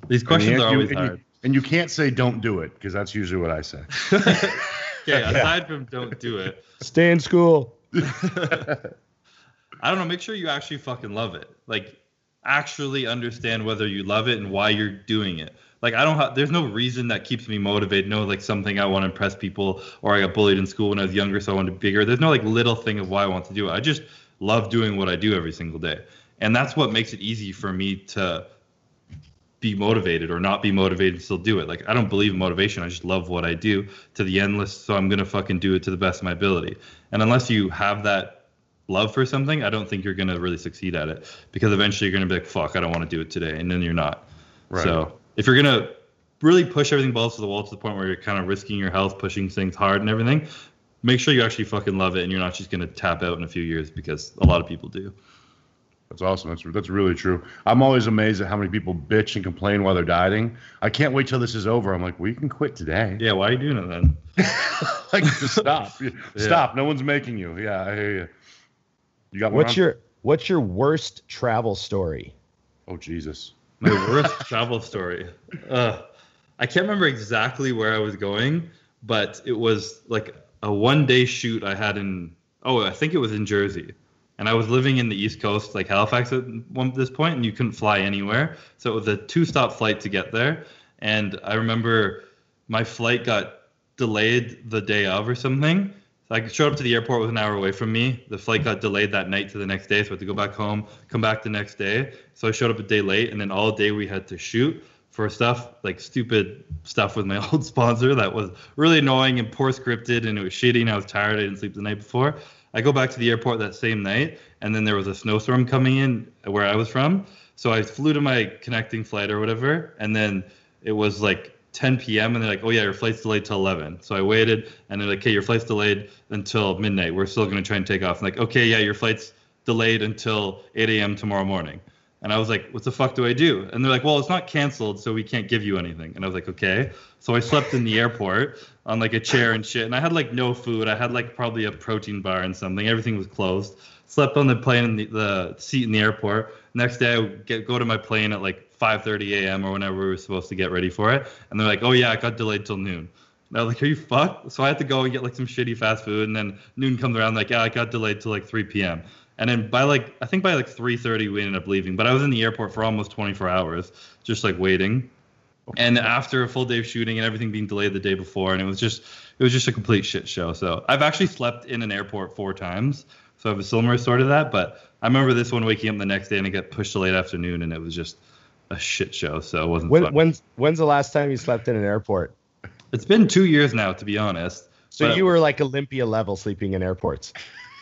These questions are always hard. And you can't say don't do it, because that's usually what I say. Okay, aside from don't do it. Stay in school. I don't know. Make sure you actually fucking love it. Like, actually understand whether you love it and why you're doing it. Like, there's no reason that keeps me motivated. No, like, something I want to impress people, or I got bullied in school when I was younger, so I wanted to be bigger. There's no, like, little thing of why I want to do it. I just love doing what I do every single day. And that's what makes it easy for me to be motivated or not be motivated and still do it. Like, I don't believe in motivation. I just love what I do to the endless. So I'm going to fucking do it to the best of my ability. And unless you have that love for something, I don't think you're going to really succeed at it, because eventually you're going to be like, fuck, I don't want to do it today. And then you're not. Right. So if you're going to really push everything balls to the wall to the point where you're kind of risking your health, pushing things hard and everything, make sure you actually fucking love it. And you're not just going to tap out in a few years, because a lot of people do. That's awesome. That's really true. I'm always amazed at how many people bitch and complain while they're dieting. I can't wait till this is over. I'm like, well, you can quit today. Yeah, why are you doing it then? Like, just stop. Yeah. Stop. No one's making you. Yeah, I hear you. You got one. What's your worst travel story? Oh, Jesus. My worst travel story. I can't remember exactly where I was going, but it was like a one-day shoot I had I think it was in Jersey. And I was living in the East Coast, like Halifax at this point, and you couldn't fly anywhere. So it was a 2-stop flight to get there. And I remember my flight got delayed the day of or something. So I showed up to the airport, with an hour away from me. The flight got delayed that night to the next day. So I had to go back home, come back the next day. So I showed up a day late, and then all day we had to shoot for stuff, like stupid stuff with my old sponsor that was really annoying and poor scripted, and it was shitty, and I was tired. I didn't sleep the night before. I go back to the airport that same night, and then there was a snowstorm coming in where I was from. So I flew to my connecting flight or whatever, and then it was like 10 p.m. and they're like, oh yeah, your flight's delayed till 11. So I waited, and they're like, okay, your flight's delayed until midnight. We're still going to try and take off. I'm like, okay, yeah, your flight's delayed until 8 a.m. tomorrow morning. And I was like, what the fuck do I do? And they're like, well, it's not canceled, so we can't give you anything. And I was like, okay. So I slept in the airport on like a chair and shit. And I had like no food. I had like probably a protein bar and something. Everything was closed. Slept on the plane in the seat in the airport. Next day, I would go to my plane at like 5:30 a.m. or whenever we were supposed to get ready for it. And they're like, oh, yeah, it got delayed till noon. And I was like, are you fucked? So I had to go and get like some shitty fast food. And then noon comes around, like, yeah, it got delayed till like 3 p.m. And then by like, I think by like 3:30, we ended up leaving. But I was in the airport for almost 24 hours, just like waiting. And after a full day of shooting and everything being delayed the day before, and it was just a complete shit show. So I've actually slept in an airport 4 times. So I have a similar sort of that. But I remember this one waking up the next day and it got pushed to late afternoon, and it was just a shit show. So it wasn't fun. When's the last time you slept in an airport? It's been 2 years now, to be honest. So you were like Olympia level sleeping in airports.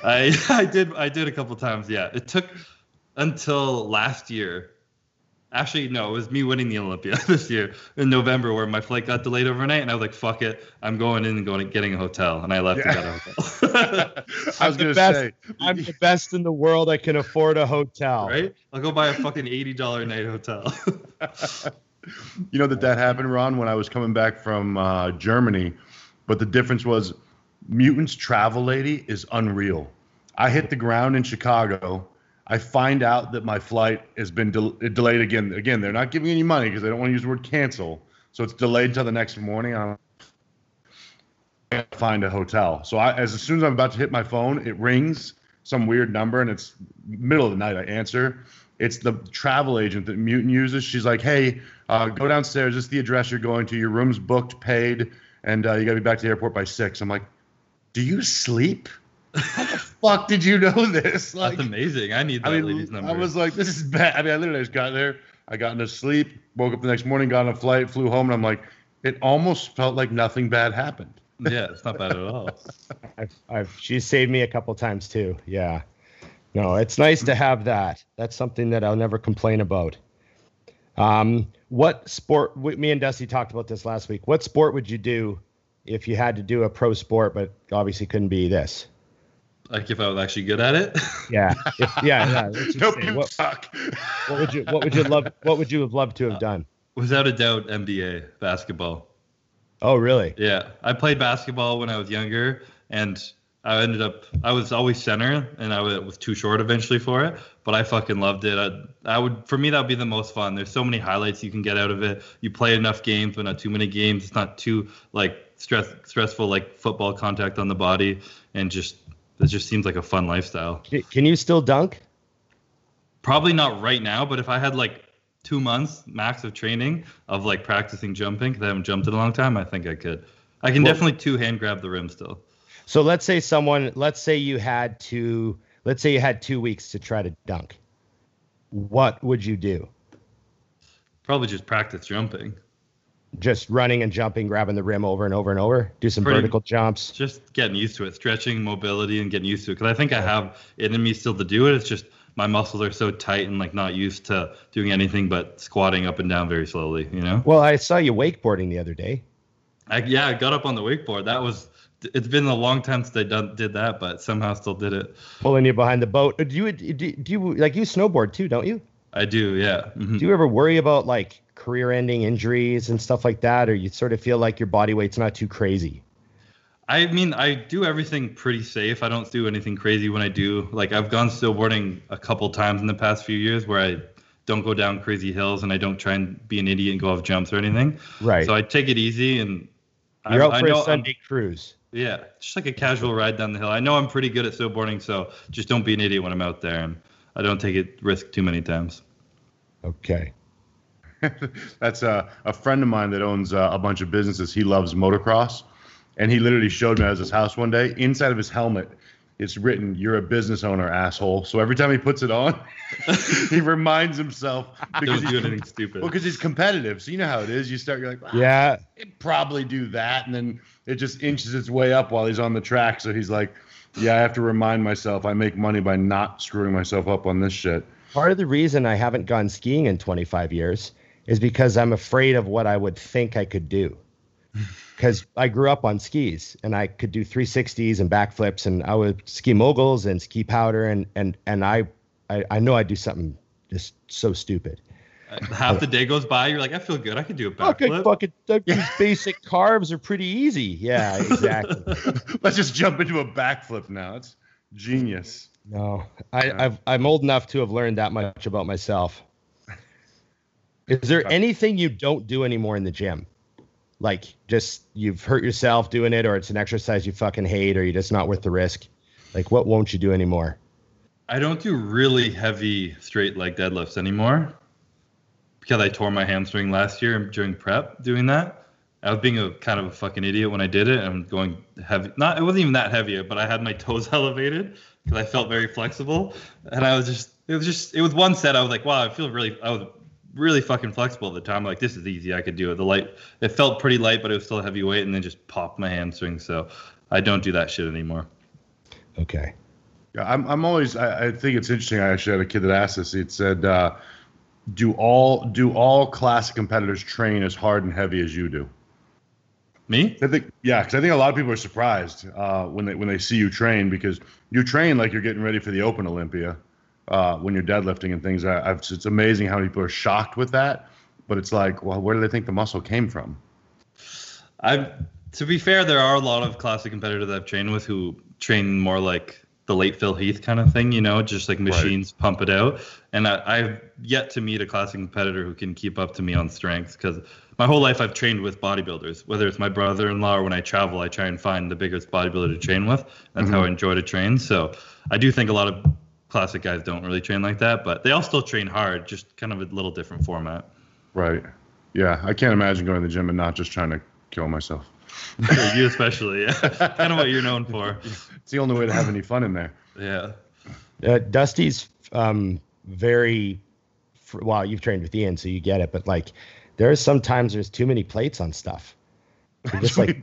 I did a couple times, yeah. It took until last year. Actually, no, it was me winning the Olympia this year in November where my flight got delayed overnight, and I was like, fuck it. I'm going in and getting a hotel, and I left and got a hotel. I'm the best in the world. I can afford a hotel. Right? I'll go buy a fucking $80 a night hotel. You know that happened, Ron, when I was coming back from Germany, but the difference was Mutant's travel lady is unreal. I hit the ground in Chicago. I find out that my flight has been delayed again. Again, they're not giving any money because they don't want to use the word cancel. So it's delayed till the next morning. I can't find a hotel. So as soon as I'm about to hit my phone, it rings some weird number, and it's middle of the night. I answer. It's the travel agent that Mutant uses. She's like, hey, go downstairs. This is the address you're going to. Your room's booked, paid, and you got to be back to the airport by 6. I'm like, do you sleep? How the fuck did you know this? Like, that's amazing. I need that lady's number. I was like, this is bad. I mean, I literally just got there. I got into sleep, woke up the next morning, got on a flight, flew home, and I'm like, it almost felt like nothing bad happened. Yeah, it's not bad at all. She saved me a couple times too. Yeah. No, it's nice to have that. That's something that I'll never complain about. What sport, me and Dusty talked about this last week. What sport would you do if you had to do a pro sport, but obviously couldn't be this? Like if I was actually good at it? Yeah. Yeah. What would you have loved to have done? Without a doubt, NBA, basketball. Oh, really? Yeah. I played basketball when I was younger, and I was always center, and I was too short eventually for it, but I fucking loved it. For me, that would be the most fun. There's so many highlights you can get out of it. You play enough games, but not too many games. It's not too like stressful, like football contact on the body, and just... It just seems like a fun lifestyle. Can you still dunk? Probably not right now, but if I had like 2 months max of training of like practicing jumping, because I haven't jumped in a long time, I think I could. I can definitely two-hand grab the rim still. So let's say you had 2 weeks to try to dunk. What would you do? Probably just practice jumping. Just running and jumping, grabbing the rim over and over and over. Do some vertical jumps. Just getting used to it, stretching, mobility, and getting used to it. Because I think I have it in me still to do it. It's just my muscles are so tight and like not used to doing anything but squatting up and down very slowly. You know. Well, I saw you wakeboarding the other day. I got up on the wakeboard. It's been a long time since I did that, but somehow still did it. Pulling you behind the boat. Do you like you snowboard too? Don't you? I do. Yeah. Mm-hmm. Do you ever worry about like career-ending injuries and stuff like that, or you sort of feel like your body weight's not too crazy? I mean, I do everything pretty safe. I don't do anything crazy when I do. Like, I've gone snowboarding a couple times in the past few years where I don't go down crazy hills and I don't try and be an idiot and go off jumps or anything. Right. So I take it easy, and you're out for a Sunday cruise. Yeah, just like a casual ride down the hill. I know I'm pretty good at snowboarding, so just don't be an idiot when I'm out there, and I don't take it risk too many times. Okay. That's a friend of mine that owns a bunch of businesses. He loves motocross, and he literally showed me at his house one day. Inside of his helmet, it's written, "You're a business owner, asshole." So every time he puts it on, he reminds himself. Don't do anything stupid. Well, because he's competitive, so you know how it is. You start, you're like, yeah, I'd probably do that, and then it just inches its way up while he's on the track. So he's like, yeah, I have to remind myself I make money by not screwing myself up on this shit. Part of the reason I haven't gone skiing in 25 years is because I'm afraid of what I would think I could do. Because I grew up on skis, and I could do 360s and backflips, and I would ski moguls and ski powder, and I know I'd do something just so stupid. Half the day goes by, you're like, I feel good. I can do a backflip. Fucking these basic carbs are pretty easy. Yeah, exactly. Let's just jump into a backflip now. It's genius. No, I'm old enough to have learned that much about myself. Is there anything you don't do anymore in the gym? Like, just you've hurt yourself doing it, or it's an exercise you fucking hate, or you're just not worth the risk? Like, what won't you do anymore? I don't do really heavy straight leg deadlifts anymore, because I tore my hamstring last year during prep doing that. I was being kind of a fucking idiot when I did it. I'm going heavy. It wasn't even that heavy, but I had my toes elevated because I felt very flexible. And I was it was one set. I was like, wow, I was really fucking flexible at the time. I'm like, this is easy. I could do it. It felt pretty light, but it was still heavy weight, and then just popped my hamstring. So I don't do that shit anymore. Okay. Yeah, I think it's interesting. I actually had a kid that asked this. It said, do all classic competitors train as hard and heavy as you do? Me? Because I think a lot of people are surprised when they see you train, because you train like you're getting ready for the Open Olympia when you're deadlifting and things. It's amazing how many people are shocked with that, but it's like, well, where do they think the muscle came from? To be fair, there are a lot of classic competitors that I've trained with who train more like the late Phil Heath kind of thing, you know, just like machines, right, pump it out. And I've yet to meet a classic competitor who can keep up to me on strength, because my whole life I've trained with bodybuilders, whether it's my brother-in-law or when I travel, I try and find the biggest bodybuilder to train with. That's how I enjoy to train. So I do think a lot of classic guys don't really train like that, but they all still train hard, just kind of a little different format. Right. Yeah. I can't imagine going to the gym and not just trying to kill myself. You especially, yeah. Kind of what you're known for. It's the only way to have any fun in there. Yeah. Dusty's well, you've trained with Ian, so you get it. But like, there's too many plates on stuff. You're just like,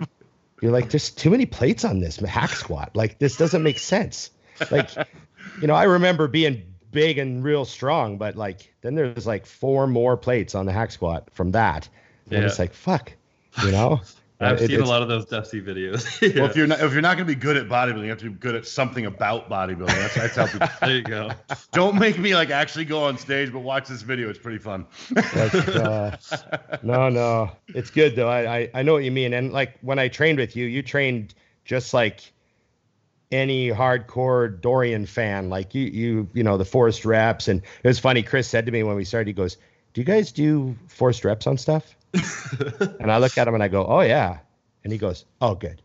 there's too many plates on this hack squat. Like, this doesn't make sense. Like, you know, I remember being big and real strong, but like, then there's like four more plates on the hack squat from that. And it's like, fuck, you know. I've seen a lot of those Dusty videos. Yeah. Well, if you're not going to be good at bodybuilding, you have to be good at something about bodybuilding. That's how people. There you go. Don't make me like actually go on stage, but watch this video. It's pretty fun. No, it's good though. I know what you mean. And like when I trained with you, you trained just like any hardcore Dorian fan. Like you know, the forced reps. And it was funny. Chris said to me when we started, he goes, "Do you guys do forced reps on stuff?" And I look at him and I go, "Oh yeah," and he goes, "Oh good."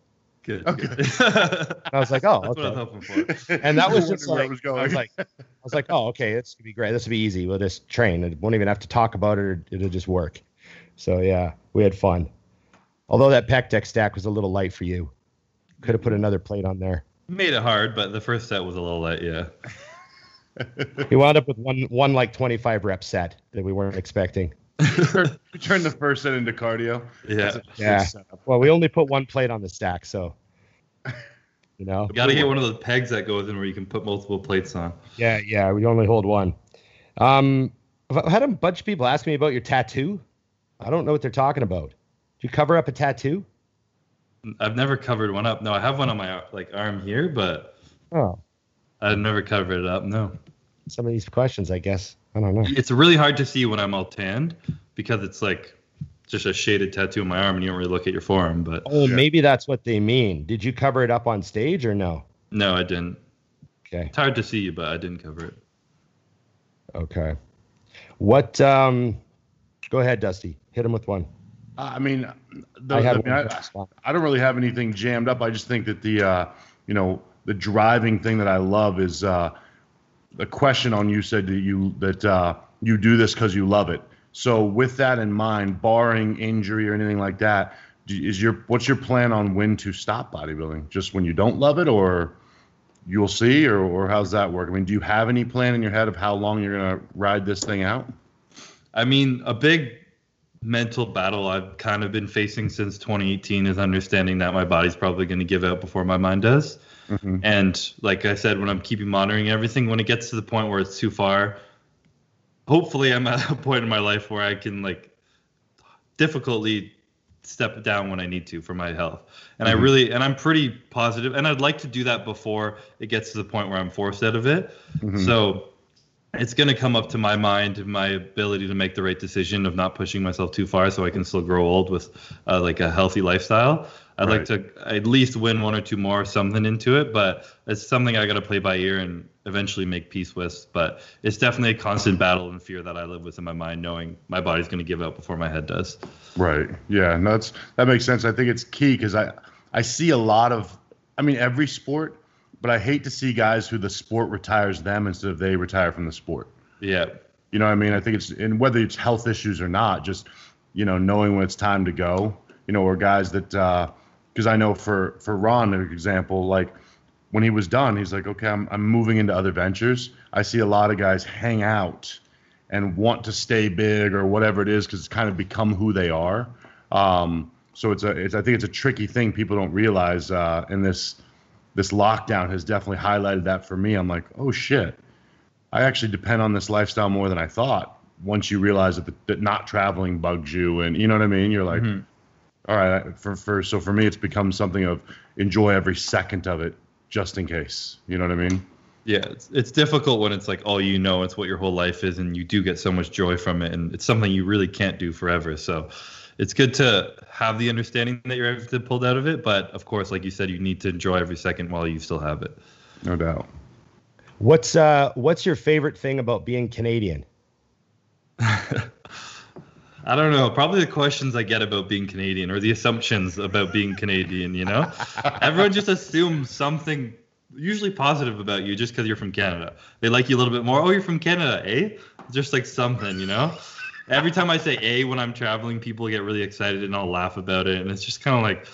Okay. And I was like, "Oh, that's okay." What I was hoping for. And that was just like, I was like, "Oh, okay, this could be great. This will be easy. We'll just train. It won't even have to talk about it. It'll just work." So yeah, we had fun. Although that pec deck stack was a little light for you. Could have put another plate on there. Made it hard, but the first set was a little light. Yeah. He wound up with one like 25 rep set that we weren't expecting. We turned the first set into cardio. Yeah. Well, we only put one plate on the stack, so you know. You gotta get one of those pegs that goes in where you can put multiple plates on. Yeah. We only hold one. I've had a bunch of people ask me about your tattoo. I don't know what they're talking about. Do you cover up a tattoo? I've never covered one up. No, I have one on my arm here, but I've never covered it up. No. Some of these questions, I guess. I don't know. It's really hard to see when I'm all tanned because it's like just a shaded tattoo on my arm and you don't really look at your forearm. But maybe that's what they mean. Did you cover it up on stage or no? No, I didn't. Okay. It's hard to see, but I didn't cover it. Okay. What? Go ahead, Dusty. Hit him with one. I don't really have anything jammed up. I just think that the driving thing that I love is the question on you said that you do this because you love it. So with that in mind, barring injury or anything like that, what's your plan on when to stop bodybuilding? Just when you don't love it, or you'll see, or how's that work? I mean, do you have any plan in your head of how long you're going to ride this thing out? I mean, a big mental battle I've kind of been facing since 2018 is understanding that my body's probably going to give out before my mind does. Mm-hmm. And like I said, when I'm keeping monitoring everything, when it gets to the point where it's too far, hopefully I'm at a point in my life where I can like difficultly step down when I need to for my health. And mm-hmm. I'm pretty positive, and I'd like to do that before it gets to the point where I'm forced out of it. Mm-hmm. So it's going to come up to my mind and my ability to make the right decision of not pushing myself too far so I can still grow old with like a healthy lifestyle. I'd right. like to at least win one or two more or something into it, but it's something I got to play by ear and eventually make peace with. But it's definitely a constant battle and fear that I live with in my mind, knowing my body's going to give out before my head does. Right. Yeah. And that makes sense. I think it's key because I see a lot of, I mean, every sport, but I hate to see guys who the sport retires them instead of they retire from the sport. Yeah. You know what I mean? I think it's, and whether it's health issues or not, just, you know, knowing when it's time to go, you know, or guys that, because I know for Ron, for example, like when he was done, he's like, okay, I'm moving into other ventures. I see a lot of guys hang out and want to stay big or whatever it is because it's kind of become who they are. So I think it's a tricky thing people don't realize. And this lockdown has definitely highlighted that for me. I'm like, oh shit, I actually depend on this lifestyle more than I thought. Once you realize that not traveling bugs you, and you know what I mean, you're like. Mm-hmm. All right. So for me, it's become something of enjoy every second of it, just in case. You know what I mean? Yeah, it's difficult when it's like all you know, it's what your whole life is, and you do get so much joy from it, and it's something you really can't do forever. So it's good to have the understanding that you're able to pull out of it, but of course, like you said, you need to enjoy every second while you still have it. No doubt. What's your favorite thing about being Canadian? I don't know. Probably the questions I get about being Canadian or the assumptions about being Canadian, you know? Everyone just assumes something usually positive about you just because you're from Canada. They like you a little bit more. Oh, you're from Canada, eh? Just like something, you know? Every time I say eh when I'm traveling, people get really excited and I'll laugh about it. And it's just kind of like,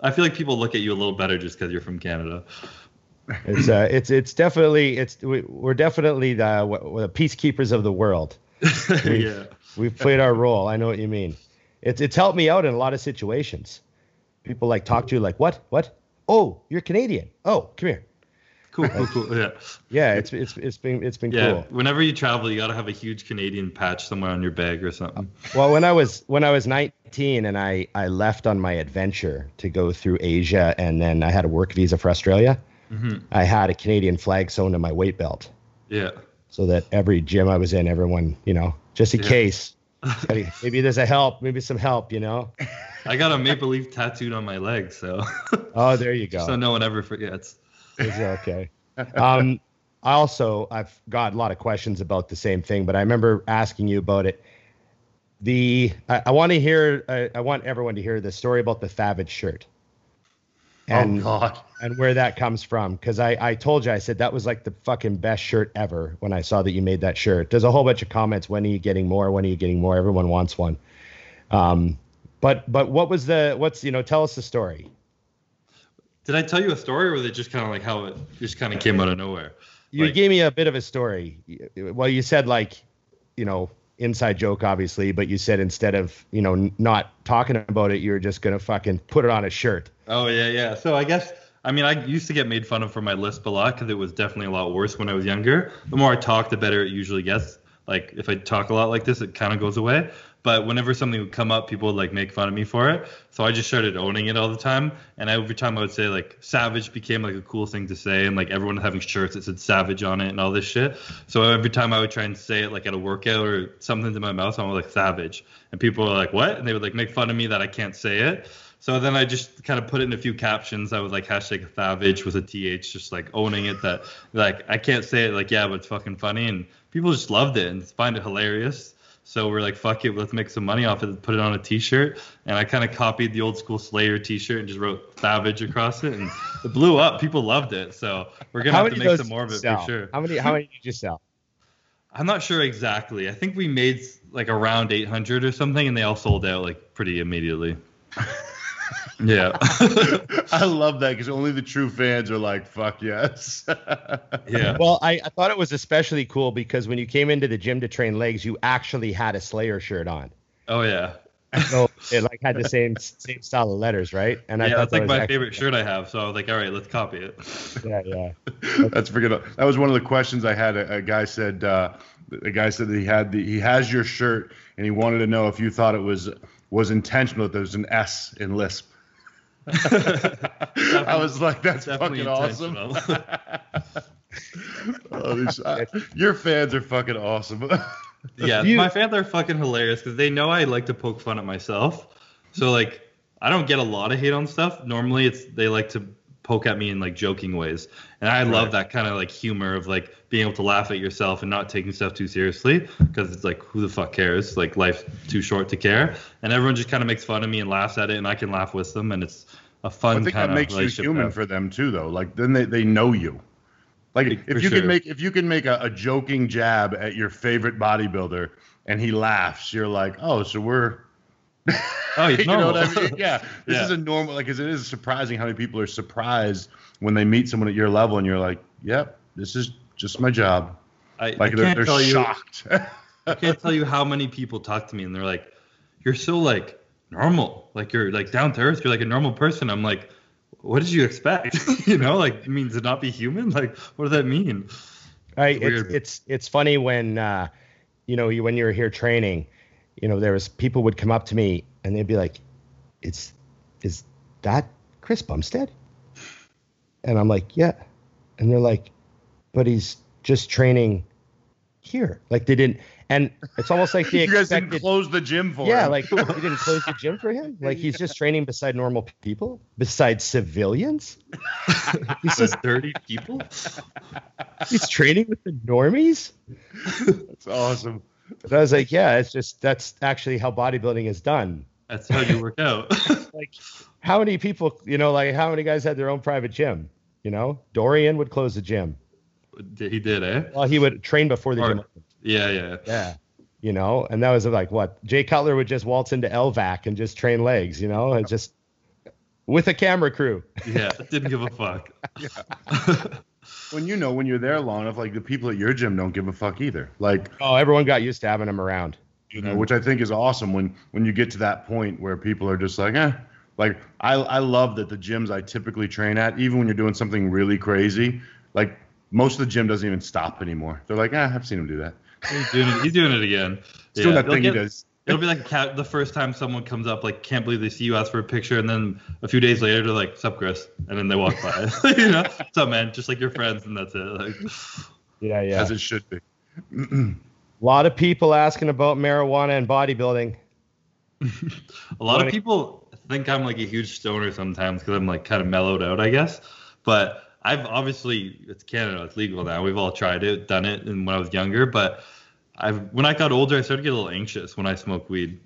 I feel like people look at you a little better just because you're from Canada. We're definitely the peacekeepers of the world. Yeah. We've played our role. I know what you mean. It's helped me out in a lot of situations. People like talk to you like, what? Oh, you're Canadian. Oh, come here. Cool. Yeah. Yeah. It's been cool. Whenever you travel, you got to have a huge Canadian patch somewhere on your bag or something. Well, when I was 19 and I left on my adventure to go through Asia, and then I had a work visa for Australia. Mm-hmm. I had a Canadian flag sewn to my weight belt. Yeah. So that every gym I was in, everyone, you know, just in case, maybe there's some help, you know. I got a maple leaf tattooed on my leg, so. Oh, there you go. So no one ever forgets. It's okay. Also, I've got a lot of questions about the same thing, but I remember asking you about it. I want everyone to hear the story about the Favage shirt. And where that comes from. Because I told you, I said that was like the fucking best shirt ever when I saw that you made that shirt. There's a whole bunch of comments. When are you getting more? Everyone wants one. But what was tell us the story. Did I tell you a story, or was it just kind of like how it just kind of came out of nowhere? You gave me a bit of a story. Well, you said like, you know, inside joke, obviously, but you said instead of, you know, not talking about it, you were just going to fucking put it on a shirt. Oh, yeah. So I guess, I used to get made fun of for my lisp a lot because it was definitely a lot worse when I was younger. The more I talk, the better it usually gets. Like, if I talk a lot like this, it kind of goes away. But whenever something would come up, people would, like, make fun of me for it. So I just started owning it all the time. And every time I would say, like, savage became, like, a cool thing to say. And, like, everyone was having shirts that said savage on it and all this shit. So every time I would try and say it, like, at a workout or something to my mouth, I was like, savage. And people were like, what? And they would, like, make fun of me that I can't say it. So then I just kind of put it in a few captions. I was like, hashtag savage with a TH, just, like, owning it that, like, I can't say it. Like, yeah, but it's fucking funny. And people just loved it and find it hilarious. So we're like, fuck it, let's make some money off it and put it on a T-shirt. And I kind of copied the old school Slayer T-shirt and just wrote Savage across it. And it blew up. People loved it. So we're going to have to make some more of it for sure. How many did you sell? I'm not sure exactly. I think we made like around 800 or something, and they all sold out like pretty immediately. Yeah. I love that because only the true fans are like, fuck yes. Yeah. Well, I thought it was especially cool because when you came into the gym to train legs, you actually had a Slayer shirt on. Oh, yeah. So it like had the same style of letters, right? And yeah, that's like my favorite shirt I have. So I was like, all right, let's copy it. Yeah. That's forgettable. That was one of the questions I had. A guy said that he has your shirt and he wanted to know if you thought it was intentional that there's an S in Lisp. I was like, that's fucking awesome. Oh, your fans are fucking awesome. Yeah, my fans are fucking hilarious because they know I like to poke fun at myself. So, like, I don't get a lot of hate on stuff. Normally, they like to poke at me in, like, joking ways. And I love that kind of, like, humor of, like, being able to laugh at yourself and not taking stuff too seriously because it's, like, who the fuck cares? Like, life's too short to care. And everyone just kind of makes fun of me and laughs at it, and I can laugh with them. And it's a fun kind of relationship. I think that makes you human for them, too, though. Like, then they know you. Like, if you can make a joking jab at your favorite bodybuilder and he laughs, you're like, oh, so we're you know what I mean? Yeah. This is a normal, like, 'cause it is surprising how many people are surprised when they meet someone at your level and you're like, yep, this is just my job. They're shocked. I can't tell you how many people talk to me and they're like, you're so, like, normal. Like, you're, like, down to earth. You're like a normal person. I'm like, what did you expect? You know, like, it means to not be human. Like, what does that mean? It's funny when, you know, when you were here training, you know, there was people would come up to me and they'd be like, is that Chris Bumstead? And I'm like, yeah. And they're like, but he's just training here. Like, they didn't. And it's almost like they expected, didn't close the gym for him. Yeah, like, you didn't close the gym for him? Like, he's just training beside normal people? Beside civilians? He's just dirty people? He's training with the normies? That's awesome. But I was like, yeah, it's just, that's actually how bodybuilding is done. That's how you work out. Like, how many people, you know, like, how many guys had their own private gym? You know? Dorian would close the gym. He did, eh? Well, he would train before the gym. Yeah. You know, and that was like, what? Jay Cutler would just waltz into LVAC and just train legs, you know, and just with a camera crew. Yeah, didn't give a fuck. When you know, when you're there long enough, like, the people at your gym don't give a fuck either. Like, oh, everyone got used to having them around. You know, which I think is awesome when you get to that point where people are just like, eh. Like, I love that the gyms I typically train at, even when you're doing something really crazy, like, most of the gym doesn't even stop anymore. They're like, I've seen him do that. He's doing it again. He's doing that thing he does. It'll be like the first time someone comes up, like, can't believe they see you, ask for a picture, and then a few days later, they're like, sup, Chris? And then they walk by. You know? Sup, man? Just like your friends, and that's it. Like, yeah. As it should be. A lot of people asking about marijuana and bodybuilding. A lot of people think I'm, like, a huge stoner sometimes because I'm, like, kind of mellowed out, I guess. But I've obviously, it's Canada, it's legal now. We've all tried it, done it, and when I was younger. But when I got older, I started to get a little anxious when I smoked weed.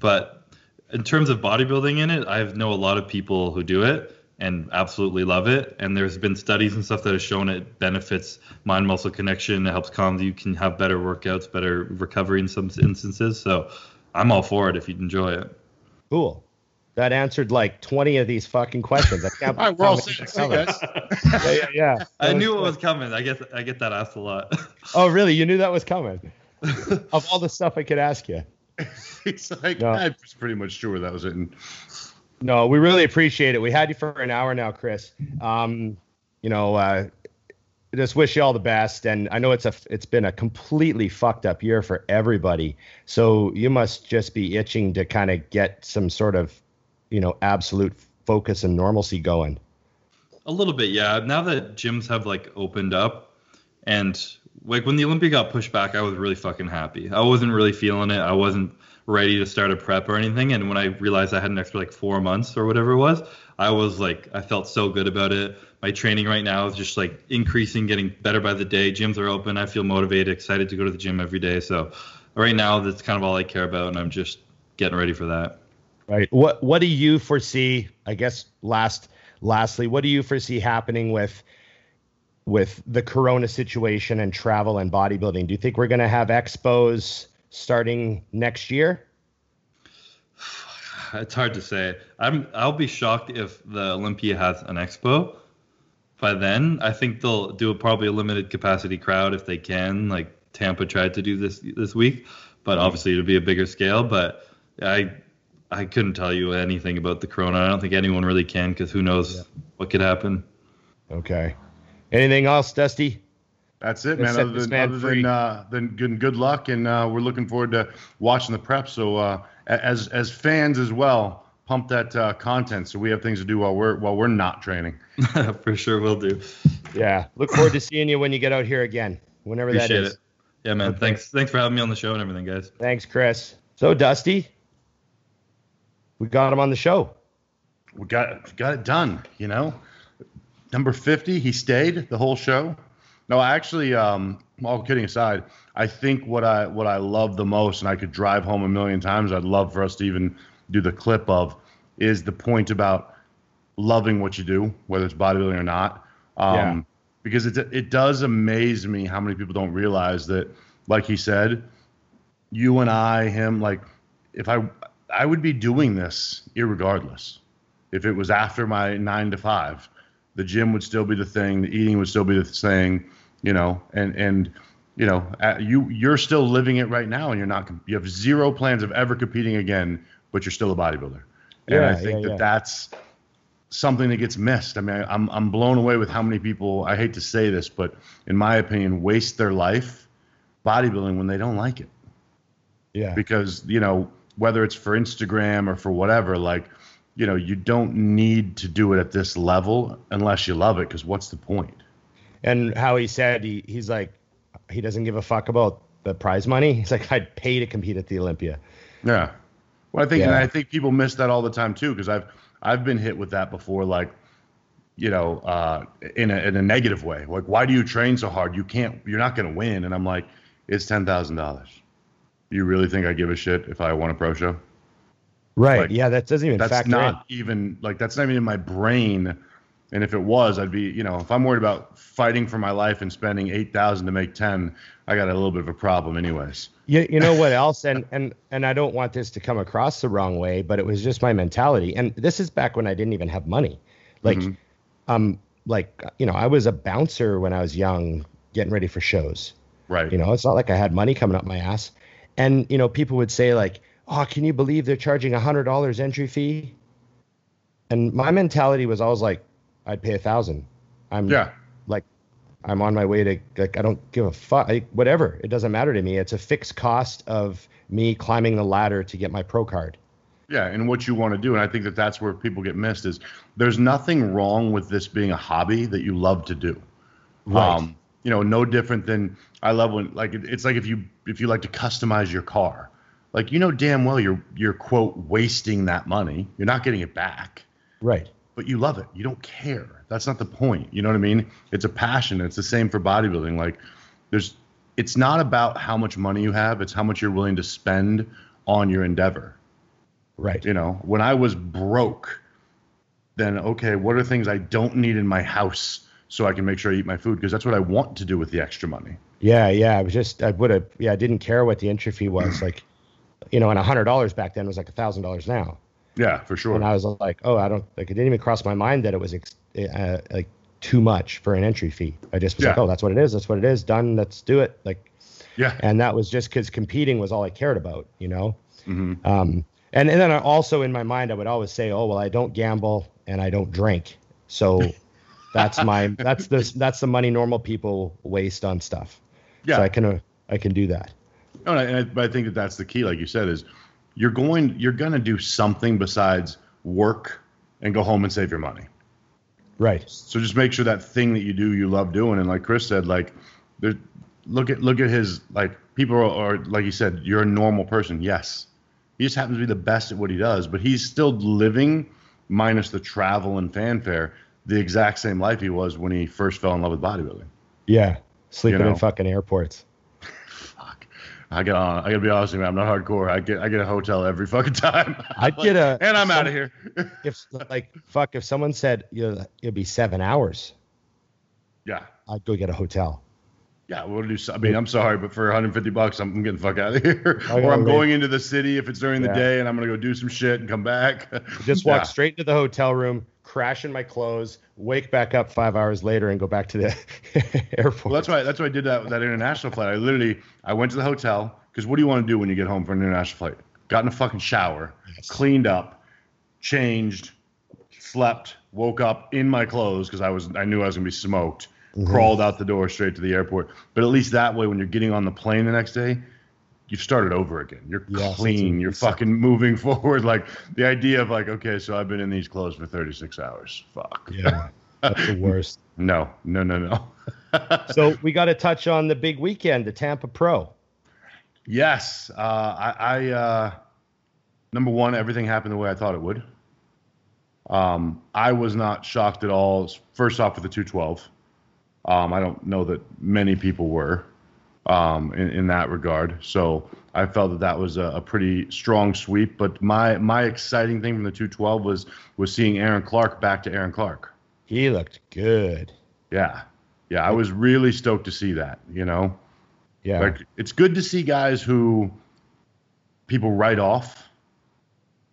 But in terms of bodybuilding in it, I know a lot of people who do it and absolutely love it. And there's been studies and stuff that have shown it benefits mind-muscle connection. It helps calm. You can have better workouts, better recovery in some instances. So I'm all for it if you'd enjoy it. Cool. That answered like 20 of these fucking questions. I can't. All right, we're all serious. Yeah. I knew it was coming. I get that asked a lot. Oh, really? You knew that was coming? Of all the stuff I could ask you. He's like, no. I was pretty much sure that was it. No, we really appreciate it. We had you for an hour now, Chris. You know, just wish you all the best. And I know it's been a completely fucked up year for everybody. So you must just be itching to kind of get some sort of, you know, absolute focus and normalcy going. A little bit, yeah. Now that gyms have, like, opened up, and, like, when the Olympia got pushed back, I was really fucking happy. I wasn't really feeling it. I wasn't ready to start a prep or anything. And when I realized I had an extra, like, 4 months or whatever it was, I was like, I felt so good about it. My training right now is just, like, increasing, getting better by the day. Gyms are open. I feel motivated, excited to go to the gym every day. So right now, that's kind of all I care about, and I'm just getting ready for that. Right. What do you foresee, I guess, lastly, what do you foresee happening with the corona situation and travel and bodybuilding? Do you think we're going to have expos starting next year? It's hard to say. I'll be shocked if the Olympia has an expo by then. I think they'll do probably a limited capacity crowd if they can, like Tampa tried to do this week, but obviously it'll be a bigger scale. But I couldn't tell you anything about the corona. I don't think anyone really can, because who knows what could happen. Okay. Anything else, Dusty? That's it, man. Other than good luck, and we're looking forward to watching the prep. So as fans as well, pump that content so we have things to do while we're not training. For sure we'll do. Yeah. Look forward to seeing you when you get out here again, whenever Appreciate that is. It. Yeah, man. Okay. Thanks for having me on the show and everything, guys. Thanks, Chris. So, Dusty, we got him on the show. We got it done, you know. Number 50, he stayed the whole show. No, I actually, all kidding aside, I think what I love the most, and I could drive home a million times, I'd love for us to even do the clip of, is the point about loving what you do, whether it's bodybuilding or not. Yeah. Because it does amaze me how many people don't realize that, like he said, you and I, him, like, if I would be doing this irregardless. If it was after my 9 to 5, the gym would still be the thing. The eating would still be the thing, you know, and you know, you're still living it right now, and you have zero plans of ever competing again, but you're still a bodybuilder. And yeah, I think that's something that gets missed. I mean, I'm blown away with how many people, I hate to say this, but in my opinion, waste their life bodybuilding when they don't like it. Yeah. Because, you know, whether it's for Instagram or for whatever, like, you know, you don't need to do it at this level unless you love it, because what's the point? And how he said, he's like, he doesn't give a fuck about the prize money. He's like, I'd pay to compete at the Olympia. Yeah. Well, I think people miss that all the time too, because I've been hit with that before, like, you know, in a negative way. Like, why do you train so hard? You're not going to win. And I'm like, it's $10,000. You really think I give a shit if I won a pro show? Right. Like, yeah, that doesn't even factor in. That's not even, like, that's not even in my brain. And if it was, I'd be, you know, if I'm worried about fighting for my life and spending $8,000 to make 10, I got a little bit of a problem anyways. You know what else? And I don't want this to come across the wrong way, but it was just my mentality. And this is back when I didn't even have money. Like, mm-hmm. Like, you know, I was a bouncer when I was young, getting ready for shows. Right. You know, it's not like I had money coming up my ass. And, you know, people would say, like, oh, can you believe they're charging $100 entry fee? And my mentality was always like, I'd pay $1,000. I'm on my way to, like, I don't give a fuck, whatever. It doesn't matter to me. It's a fixed cost of me climbing the ladder to get my pro card. Yeah. And what you want to do. And I think that that's where people get missed is there's nothing wrong with this being a hobby that you love to do. Right. You know, no different than I love when, like, it's like if you like to customize your car, like, you know, damn well, you're quote wasting that money. You're not getting it back. Right. But you love it. You don't care. That's not the point. You know what I mean? It's a passion. It's the same for bodybuilding. Like, it's not about how much money you have. It's how much you're willing to spend on your endeavor. Right. You know, when I was broke, then, okay, what are things I don't need in my house so I can make sure I eat my food? Because that's what I want to do with the extra money. Yeah. Yeah. I was just, I didn't care what the entry fee was. Like, you know, and $100 back then was like $1,000 now. Yeah, for sure. And I was like, oh, I don't, like, it didn't even cross my mind that it was like too much for an entry fee. I just was like, oh, that's what it is. That's what it is. Done. Let's do it. Like, yeah. And that was just because competing was all I cared about, you know? Mm-hmm. And then I also in my mind, I would always say, oh, well, I don't gamble and I don't drink. So that's the money normal people waste on stuff. Yeah. So I can do that. No, and I think that that's the key. Like you said, is, You're going to do something besides work and go home and save your money. Right. So just make sure that thing that you do, you love doing. And like Chris said, like, look at his, like, people are, like you said, you're a normal person. Yes. He just happens to be the best at what he does, but he's still living, minus the travel and fanfare, the exact same life he was when he first fell in love with bodybuilding. Yeah. Sleeping in fucking airports. I gotta be honest with you, man. I'm not hardcore. I get a hotel every fucking time. I'd like, and I'm out of here. If someone said, you know, it'd be 7 hours. Yeah. I'd go get a hotel. Yeah, we'll do. I mean, I'm sorry, but for $150, I'm getting the fuck out of here. Or I'm going into the city if it's during the day, and I'm gonna go do some shit and come back. Just walk straight into the hotel room, crash in my clothes, wake back up 5 hours later, and go back to the airport. Well, that's why I did that international flight. I went to the hotel, because what do you want to do when you get home from an international flight? Got in a fucking shower, cleaned up, changed, slept, woke up in my clothes because I knew I was gonna be smoked. Mm-hmm. Crawled out the door straight to the airport. But at least that way, when you're getting on the plane the next day, you've started over again. You're clean. You're fucking moving forward. Like the idea of like, okay, so I've been in these clothes for 36 hours. Fuck. Yeah. That's the worst. No. So we got to touch on the big weekend, the Tampa Pro. Yes. I number one, everything happened the way I thought it would. I was not shocked at all. First off with the 212. I don't know that many people were in that regard. So I felt that was a pretty strong sweep. But my exciting thing from the 212 was seeing Aaron Clark back to Aaron Clark. He looked good. Yeah. I was really stoked to see that, you know. Yeah. Like, it's good to see guys who people write off.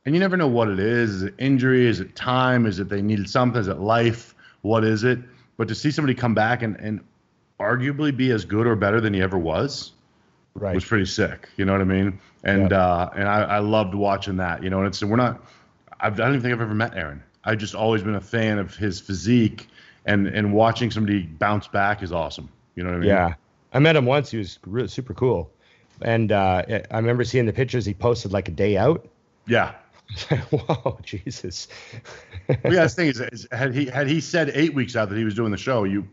And you never know what it is. Is it injury? Is it time? Is it they needed something? Is it life? What is it? But to see somebody come back and arguably be as good or better than he ever was, right, was pretty sick. You know what I mean? And yeah. And I loved watching that. You know, and it's I don't even think I've ever met Aaron. I've just always been a fan of his physique, and watching somebody bounce back is awesome. You know what I mean? Yeah, I met him once. He was really super cool, and I remember seeing the pictures he posted like a day out. Yeah. Wow, Jesus. Well, yeah, the thing is had he said 8 weeks out that he was doing the show, you,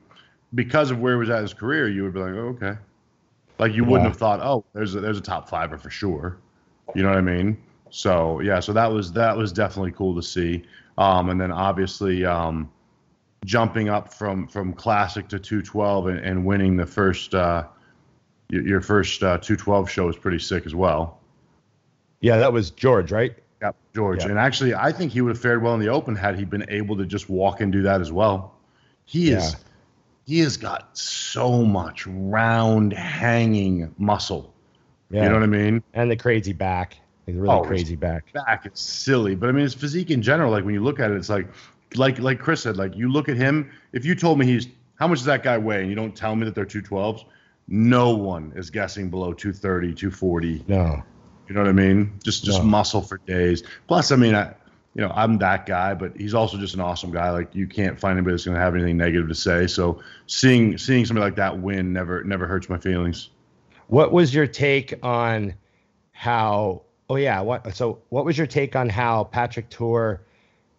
because of where he was at in his career, you would be like, oh, okay. Like you wouldn't have thought, oh, there's a top fiver for sure. You know what I mean? So yeah, so that was definitely cool to see. And then obviously jumping up from classic to 212 and winning the first your first 212 show is pretty sick as well. Yeah, that was George, right? Yep, George. Yep. And actually, I think he would have fared well in the Open had he been able to just walk and do that as well. He has got so much round hanging muscle. Yeah. You know what I mean? And the crazy back. He's really crazy back. Back, it's silly. But I mean, his physique in general, like when you look at it, it's like Chris said, like you look at him. If you told me how much does that guy weigh and you don't tell me that they're 212s, no one is guessing below 230, 240. No. You know what I mean? Just muscle for days. Plus, I mean, I'm that guy, but he's also just an awesome guy. Like you can't find anybody that's going to have anything negative to say. So seeing somebody like that win never hurts my feelings. What was your take on how? Oh yeah. What was your take on how Patrick Tour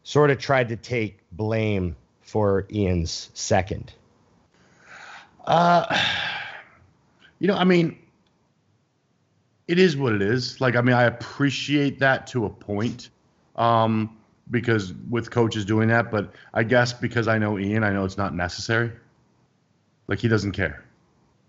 sort of tried to take blame for Ian's second? I mean, it is what it is. Like, I mean, I appreciate that to a point because with coaches doing that, but I guess because I know Ian, I know it's not necessary. Like, he doesn't care.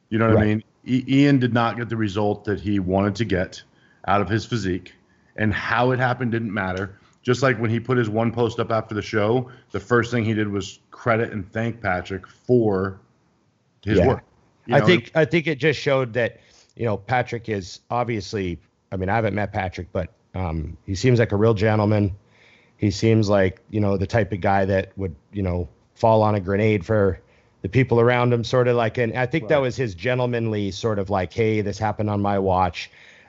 You know what I mean? Ian did not get the result that he wanted to get out of his physique, and how it happened didn't matter. Just like when he put his one post up after the show, the first thing he did was credit and thank Patrick for his work. You know? I think it just showed that, you know, Patrick is obviously, I mean, I haven't met Patrick, but he seems like a real gentleman. He seems like, you know, the type of guy that would, you know, fall on a grenade for the people around him, sort of like. And I think that was his gentlemanly sort of like, hey, this happened on my watch.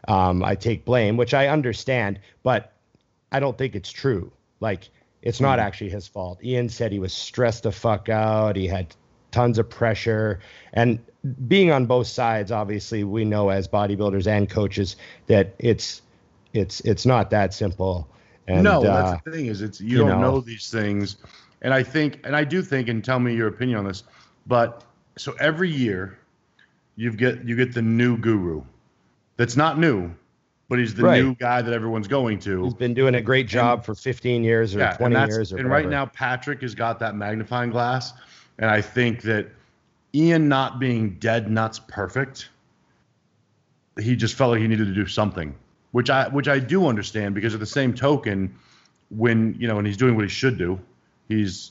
I take blame, which I understand, but I don't think it's true. Like, it's not actually his fault. Ian said he was stressed the fuck out. He had tons of pressure, and being on both sides, obviously, we know as bodybuilders and coaches that it's not that simple. And, no, that's the thing is, it's you don't know these things, and I do think, and tell me your opinion on this. But so every year, you get the new guru, that's not new, but he's the new guy that everyone's going to. He's been doing a great job for 15 years or 20 years, or and whatever. Right now, Patrick has got that magnifying glass. And I think that Ian not being dead nuts perfect, he just felt like he needed to do something, which I do understand, because at the same token, when, you know, and he's doing what he should do, he's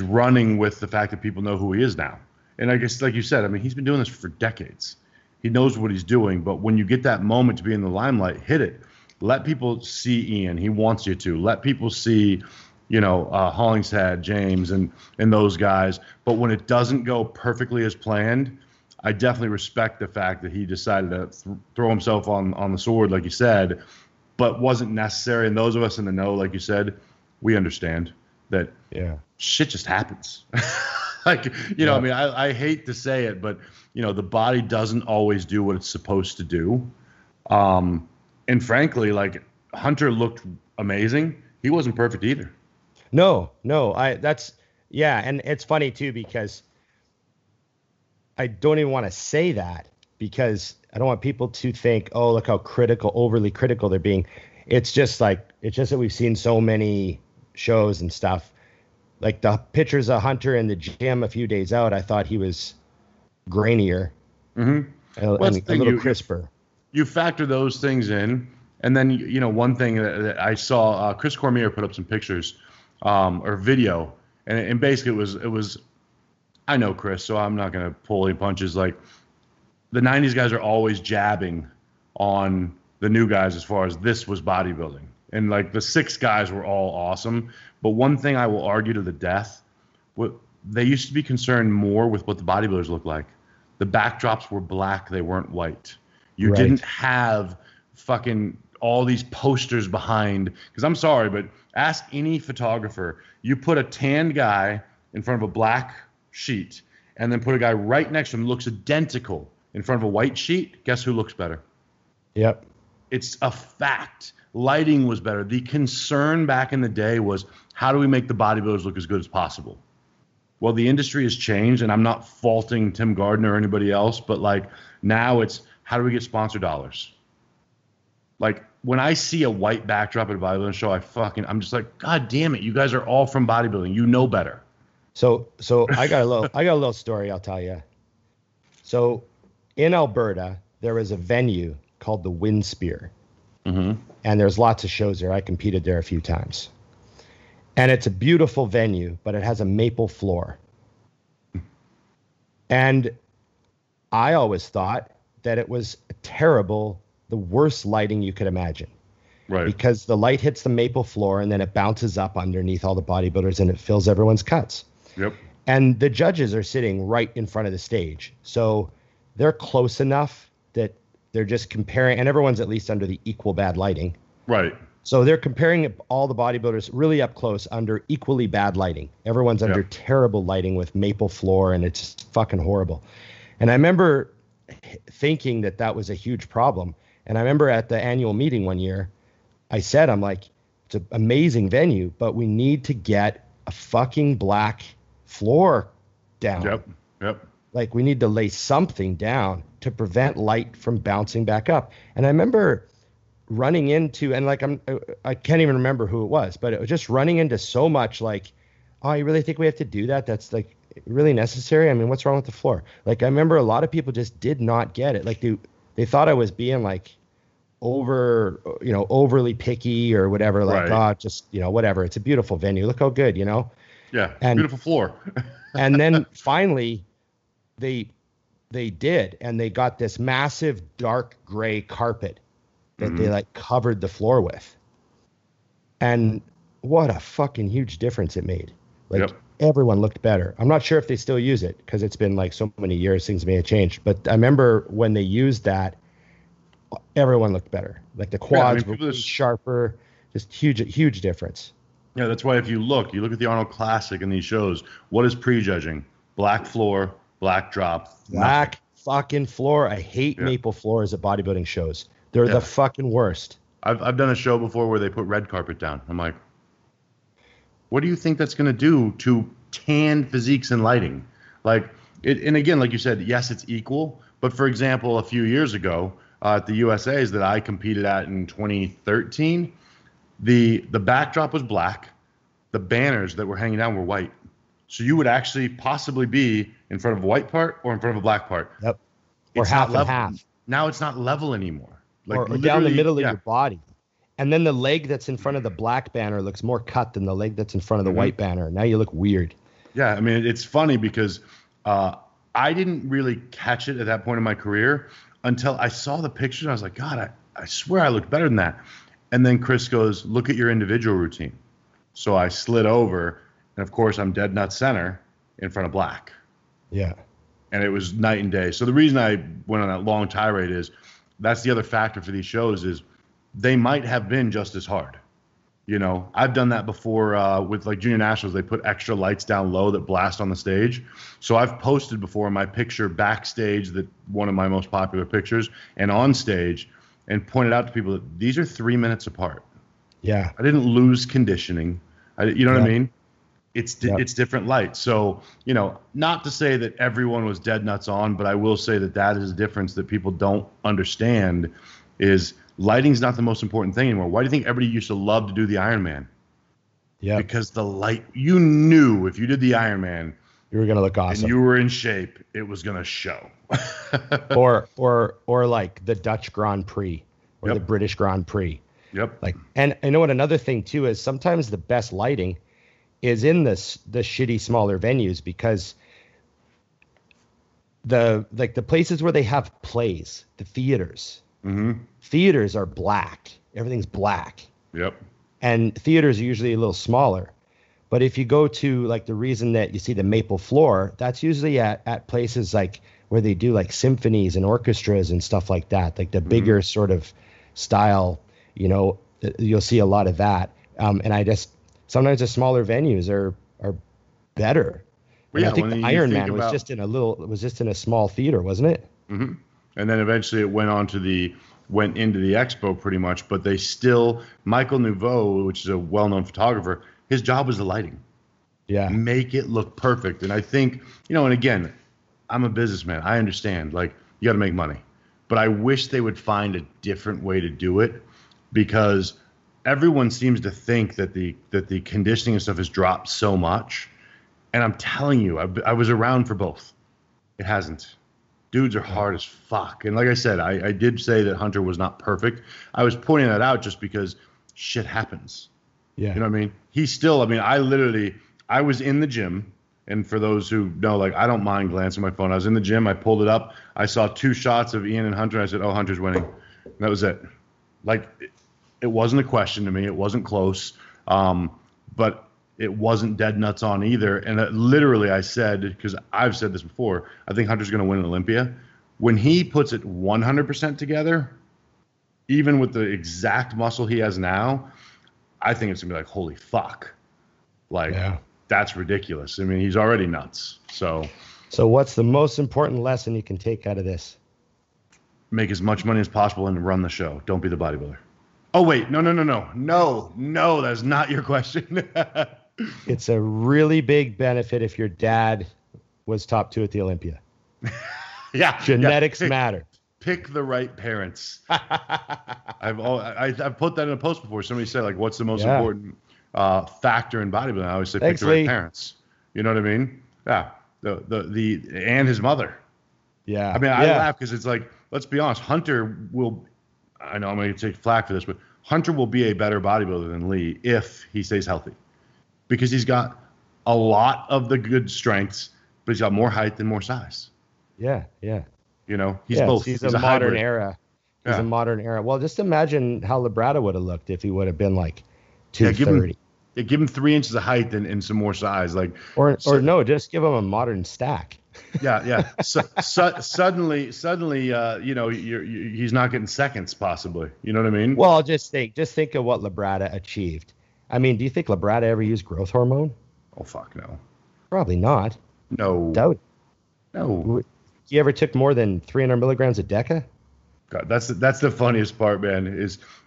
running with the fact that people know who he is now. And I guess, like you said, I mean, he's been doing this for decades. He knows what he's doing. But when you get that moment to be in the limelight, hit it. Let people see Ian. He wants you to. Let people see, you know, Hollingshead, James, and those guys. But when it doesn't go perfectly as planned, I definitely respect the fact that he decided to throw himself on the sword, like you said, but wasn't necessary. And those of us in the know, like you said, we understand that shit just happens. Like, you know, I mean, I hate to say it, but, you know, the body doesn't always do what it's supposed to do. And frankly, like, Hunter looked amazing. He wasn't perfect either. No. Yeah. And it's funny too, because I don't even want to say that, because I don't want people to think, oh, look how critical, overly critical they're being. It's just like, it's just that we've seen so many shows and stuff. Like the pictures of Hunter in the gym a few days out, I thought he was grainier, mm-hmm. and a little crisper. You factor those things in. And then, you know, one thing that I saw, Chris Cormier put up some pictures or video, and basically it was, I know Chris, so I'm not going to pull any punches. Like, the 90s guys are always jabbing on the new guys as far as this was bodybuilding. And, like, the six guys were all awesome. But one thing I will argue to the death, they used to be concerned more with what the bodybuilders looked like. The backdrops were black. They weren't white. You right. didn't have fucking all these posters behind. Because I'm sorry, but ask any photographer. You put a tan guy in front of a black sheet and then put a guy right next to him looks identical in front of a white sheet. Guess who looks better? Yep. It's a fact. Lighting was better. The concern back in the day was, how do we make the bodybuilders look as good as possible? Well, the industry has changed, and I'm not faulting Tim Gardner or anybody else, but like now it's, how do we get sponsor dollars? Like, when I see a white backdrop at a bodybuilding show, I'm just like, God damn it, you guys are all from bodybuilding. You know better. So I got a little story I'll tell you. So in Alberta, there was a venue called the Windspear, mm-hmm. and there's lots of shows there. I competed there a few times, and it's a beautiful venue, but it has a maple floor. And I always thought that it was terrible, the worst lighting you could imagine, right? Because the light hits the maple floor and then it bounces up underneath all the bodybuilders and it fills everyone's cuts. Yep. And the judges are sitting right in front of the stage, so they're close enough that they're just comparing, and everyone's at least under the equal bad lighting. Right. So they're comparing all the bodybuilders really up close under equally bad lighting. Everyone's under yep. terrible lighting with maple floor, and it's fucking horrible. And I remember thinking that was a huge problem. And I remember at the annual meeting one year, I said, I'm like, it's an amazing venue, but we need to get a fucking black floor down. Yep. Like, we need to lay something down to prevent light from bouncing back up. And I remember running into, and like, I can't even remember who it was, but it was just running into so much like, oh, you really think we have to do that? That's like really necessary? I mean, what's wrong with the floor? Like, I remember a lot of people just did not get it. Like, they thought I was being like overly picky or whatever. Like, right. Oh, just, you know, whatever. It's a beautiful venue. Look how good, you know? Yeah. And beautiful floor. And then finally they did. And they got this massive dark gray carpet that mm-hmm. they like covered the floor with. And what a fucking huge difference it made. Like yep. everyone looked better. I'm not sure if they still use it because it's been like so many years, things may have changed. But I remember when they used that, everyone looked better. Like the quads were sharper, just huge, huge difference. Yeah, that's why if you look at the Arnold Classic and these shows, what is prejudging? Black floor, black drop. Black fucking floor. I hate maple floors at bodybuilding shows. They're the fucking worst. I've done a show before where they put red carpet down. I'm like, what do you think that's going to do to tan physiques and lighting? Like, and again, like you said, yes, it's equal. But for example, a few years ago at the USAs that I competed at in 2013, the backdrop was black. The banners that were hanging down were white. So you would actually possibly be in front of a white part or in front of a black part. Yep. Or it's half and half. Now it's not level anymore. Like or down the middle of your body. And then the leg that's in front of the black banner looks more cut than the leg that's in front of the mm-hmm. white banner. Now you look weird. Yeah, I mean, it's funny because I didn't really catch it at that point in my career until I saw the picture and I was like, God, I swear I looked better than that. And then Chris goes, look at your individual routine. So I slid over, and of course I'm dead nut center in front of black. Yeah. And it was night and day. So the reason I went on that long tirade is that's the other factor for these shows is they might have been just as hard. You know, I've done that before with like junior nationals. They put extra lights down low that blast on the stage. So I've posted before my picture backstage, that one of my most popular pictures, and on stage and pointed out to people that these are 3 minutes apart. Yeah. I didn't lose conditioning. What I mean? It's different light. So, you know, not to say that everyone was dead nuts on, but I will say that that is a difference that people don't understand is lighting's not the most important thing anymore. Why do you think everybody used to love to do the Iron Man? Yeah. Because the light, you knew if you did the Iron Man, you were going to look awesome. And you were in shape. It was going to show. or like the Dutch Grand Prix or the British Grand Prix. Yep. Like, and I know what another thing too is sometimes the best lighting is in the shitty smaller venues because the places where they have plays, the theaters, theaters are black. Everything's black. Yep. And theaters are usually a little smaller. But if you go to like the reason that you see the maple floor, that's usually at places like where they do like symphonies and orchestras and stuff like that, like the bigger sort of style, you know, you'll see a lot of that. And I just sometimes the smaller venues are better. Well, yeah, I think the Iron Man was just in a small theater, wasn't it? Mm-hmm. And then eventually it went into the expo pretty much. But they still Michael Nouveau, which is a well-known photographer. His job was the lighting. Yeah. Make it look perfect. And I think, you know, and again, I'm a businessman. I understand, like, you got to make money. But I wish they would find a different way to do it because everyone seems to think that the conditioning and stuff has dropped so much. And I'm telling you, I was around for both. It hasn't. Dudes are hard as fuck. And like I said, I did say that Hunter was not perfect. I was pointing that out just because shit happens. Yeah. You know what I mean? He still, I mean, I was in the gym. And for those who know, like, I don't mind glancing at my phone. I was in the gym. I pulled it up. I saw two shots of Ian and Hunter. I said, oh, Hunter's winning. And that was it. Like, it wasn't a question to me. It wasn't close. But it wasn't dead nuts on either. And literally I said, because I've said this before, I think Hunter's going to win an Olympia. When he puts it 100% together, even with the exact muscle he has now, I think it's going to be like, holy fuck. Like, that's ridiculous. I mean, he's already nuts. So what's the most important lesson you can take out of this? Make as much money as possible and run the show. Don't be the bodybuilder. Oh, wait. No. That's not your question. It's a really big benefit if your dad was top two at the Olympia. Yeah. Genetics matter. Pick the right parents. I've put that in a post before. Somebody said, like, what's the most important factor in bodybuilding? I always say pick the right parents. You know what I mean? Yeah. The and his mother. Yeah. I mean, I laugh because it's like, let's be honest, Hunter will – I know I'm going to take flack for this, but Hunter will be a better bodybuilder than Lee if he stays healthy because he's got a lot of the good strengths, but he's got more height than more size. Yeah, yeah. You know, he's both. He's a modern hybrid. Era. He's a modern era. Well, just imagine how Labrada would have looked if he would have been like 230. Give him 3 inches of height and some more size, like just give him a modern stack. Yeah. So suddenly, you know, he's not getting seconds possibly. You know what I mean? Well, just think of what Labrada achieved. I mean, do you think Labrada ever used growth hormone? Oh fuck no. Probably not. No. Doubt. No. You ever took more than 300 milligrams a deca? God, that's the funniest part, man.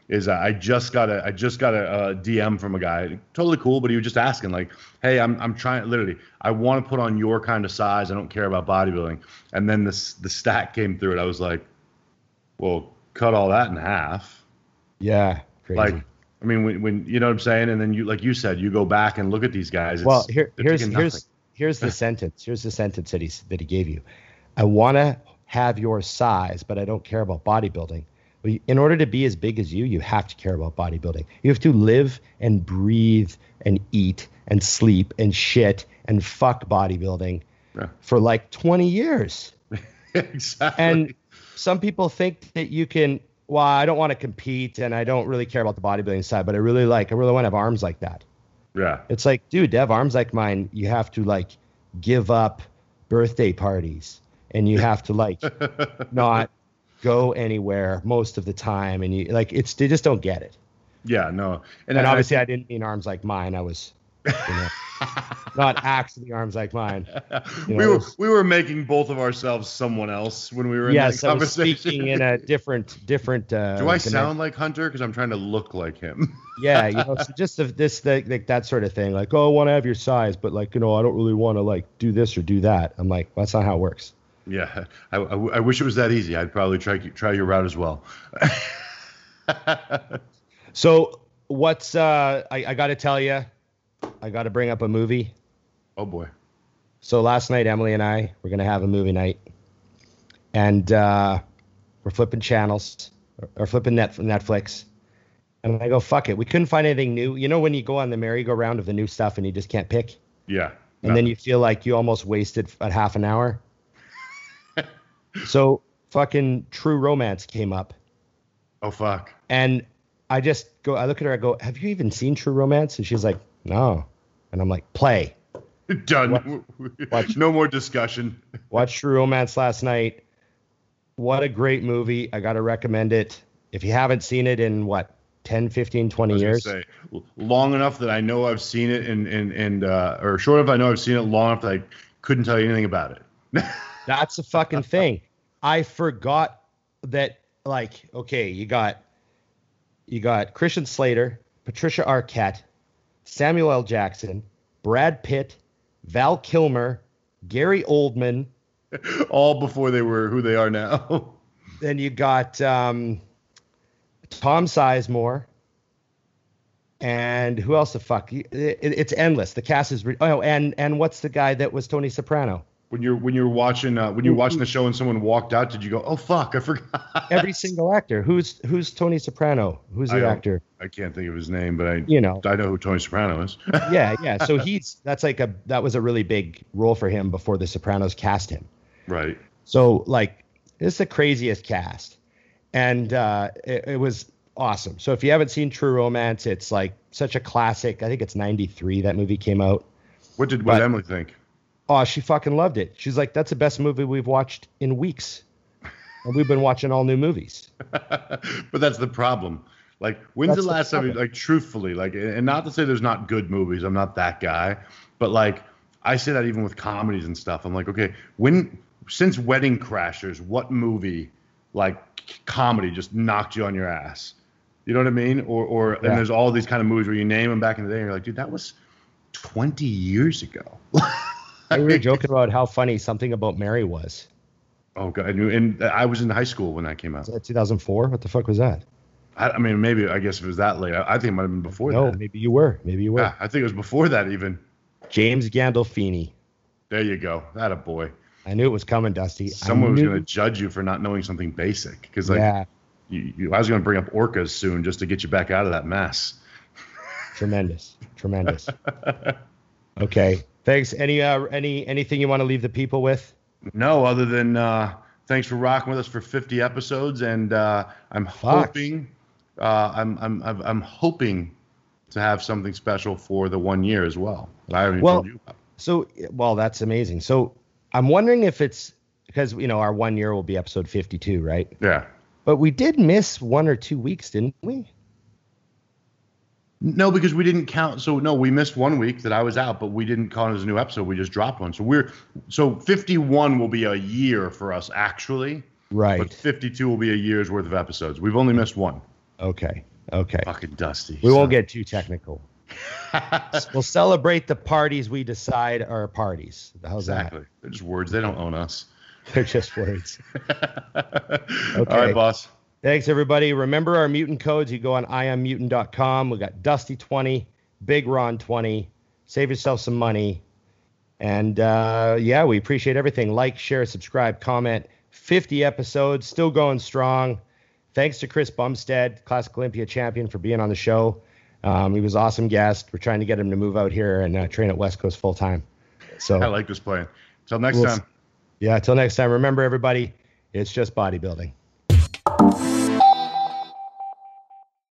Is I just got a DM from a guy, totally cool, but he was just asking like, hey, I'm trying, literally, I want to put on your kind of size. I don't care about bodybuilding. And then the stack came through, and I was like, well, cut all that in half. Yeah, crazy. Like, I mean, when you know what I'm saying, and then you, like you said, you go back and look at these guys. Well, here's the sentence. Here's the sentence that he gave you. I want to have your size, but I don't care about bodybuilding. In order to be as big as you, you have to care about bodybuilding. You have to live and breathe and eat and sleep and shit and fuck bodybuilding for like 20 years. Exactly. And some people think that you can, well, I don't want to compete and I don't really care about the bodybuilding side, but I really want to have arms like that. Yeah. It's like, dude, to have arms like mine, you have to like give up birthday parties. And you have to like not go anywhere most of the time, and you like it's they just don't get it. Yeah, no, and obviously I didn't mean arms like mine. I was, you know, not axe in the arms like mine. You know, we were making both of ourselves someone else when we were in that conversation. Yes, I was speaking in a different. Do I sound like Hunter? Because I'm trying to look like him. Yeah, you know, so just that sort of thing. Like, oh, I want to have your size, but like, you know, I don't really want to like do this or do that. I'm like, well, that's not how it works. Yeah, I wish it was that easy. I'd probably try your route as well. So what's I got to tell you, I got to bring up a movie. Oh, boy. So last night, Emily and I were going to have a movie night. And we're flipping channels or flipping Netflix. And I go, fuck it. We couldn't find anything new. You know when you go on the merry-go-round of the new stuff and you just can't pick? Yeah. And then you feel like you almost wasted a half an hour. So fucking True Romance came up. Oh, fuck. And I just go, I look at her, I go, have you even seen True Romance? And she's like, no. And I'm like, play. Done. Watch, no more discussion. Watch True Romance last night. What a great movie. I got to recommend it. If you haven't seen it in, 10, 15, 20 years? Say, long enough that I know I've seen it or short enough I know I've seen it long enough that I couldn't tell you anything about it. That's the fucking thing. I forgot that, like, okay, you got Christian Slater, Patricia Arquette, Samuel L. Jackson, Brad Pitt, Val Kilmer, Gary Oldman. All before they were who they are now. Then you got Tom Sizemore. And who else the fuck? It's endless. The cast is... and what's the guy that was Tony Soprano? When you're watching the show and someone walked out, did you go, oh fuck, I forgot? Every single actor. Who's Tony Soprano? Who's the actor? I can't think of his name, but I know who Tony Soprano is. Yeah. So that was a really big role for him before the Sopranos cast him. Right. So like it's the craziest cast, and it was awesome. So if you haven't seen True Romance, it's like such a classic. I think it's 93 that movie came out. What did Emily think? Oh, she fucking loved it. She's like, that's the best movie we've watched in weeks. And we've been watching all new movies. But that's the problem. Like, when's the last time, like, truthfully, like, and not to say there's not good movies. I'm not that guy. But, like, I say that even with comedies and stuff. I'm like, okay, since Wedding Crashers, what movie, like, comedy just knocked you on your ass? You know what I mean? Or there's all these kind of movies where you name them back in the day and you're like, dude, that was 20 years ago. We were joking about how funny Something About Mary was. Oh, God. And I was in high school when that came out. Was that 2004? What the fuck was that? I mean, maybe, I guess it was that late. I think it might have been before that. No, maybe you were. Yeah, I think it was before that even. James Gandolfini. There you go. That a boy. I knew it was coming, Dusty. Someone was going to judge you for not knowing something basic. Because I was going to bring up orcas soon just to get you back out of that mess. Tremendous. Okay. Thanks. Anything you want to leave the people with? No, other than thanks for rocking with us for 50 episodes, and I'm hoping to have something special for the 1 year as well. I haven't told you about. So that's amazing. So I'm wondering if it's because our 1 year will be episode 52, right? Yeah. But we did miss 1 or 2 weeks, didn't we? No, because we didn't count. So, no, we missed 1 week that I was out, but we didn't count it as a new episode. We just dropped one. So, 51 will be a year for us, actually. Right. But 52 will be a year's worth of episodes. We've only missed one. Okay. Fucking Dusty. We won't get too technical. We'll celebrate the parties we decide are parties. How's that? Exactly. They're just words. They don't own us. They're just words. Okay. All right, boss. Thanks, everybody. Remember our mutant codes. You go on IamMutant.com. We got Dusty20, Big Ron 20. Save yourself some money. And, we appreciate everything. Like, share, subscribe, comment. 50 episodes, still going strong. Thanks to Chris Bumstead, Classic Olympia champion, for being on the show. He was an awesome guest. We're trying to get him to move out here and train at West Coast full-time. So I like this plan. Till next time. Yeah, till next time. Remember, everybody, it's just bodybuilding.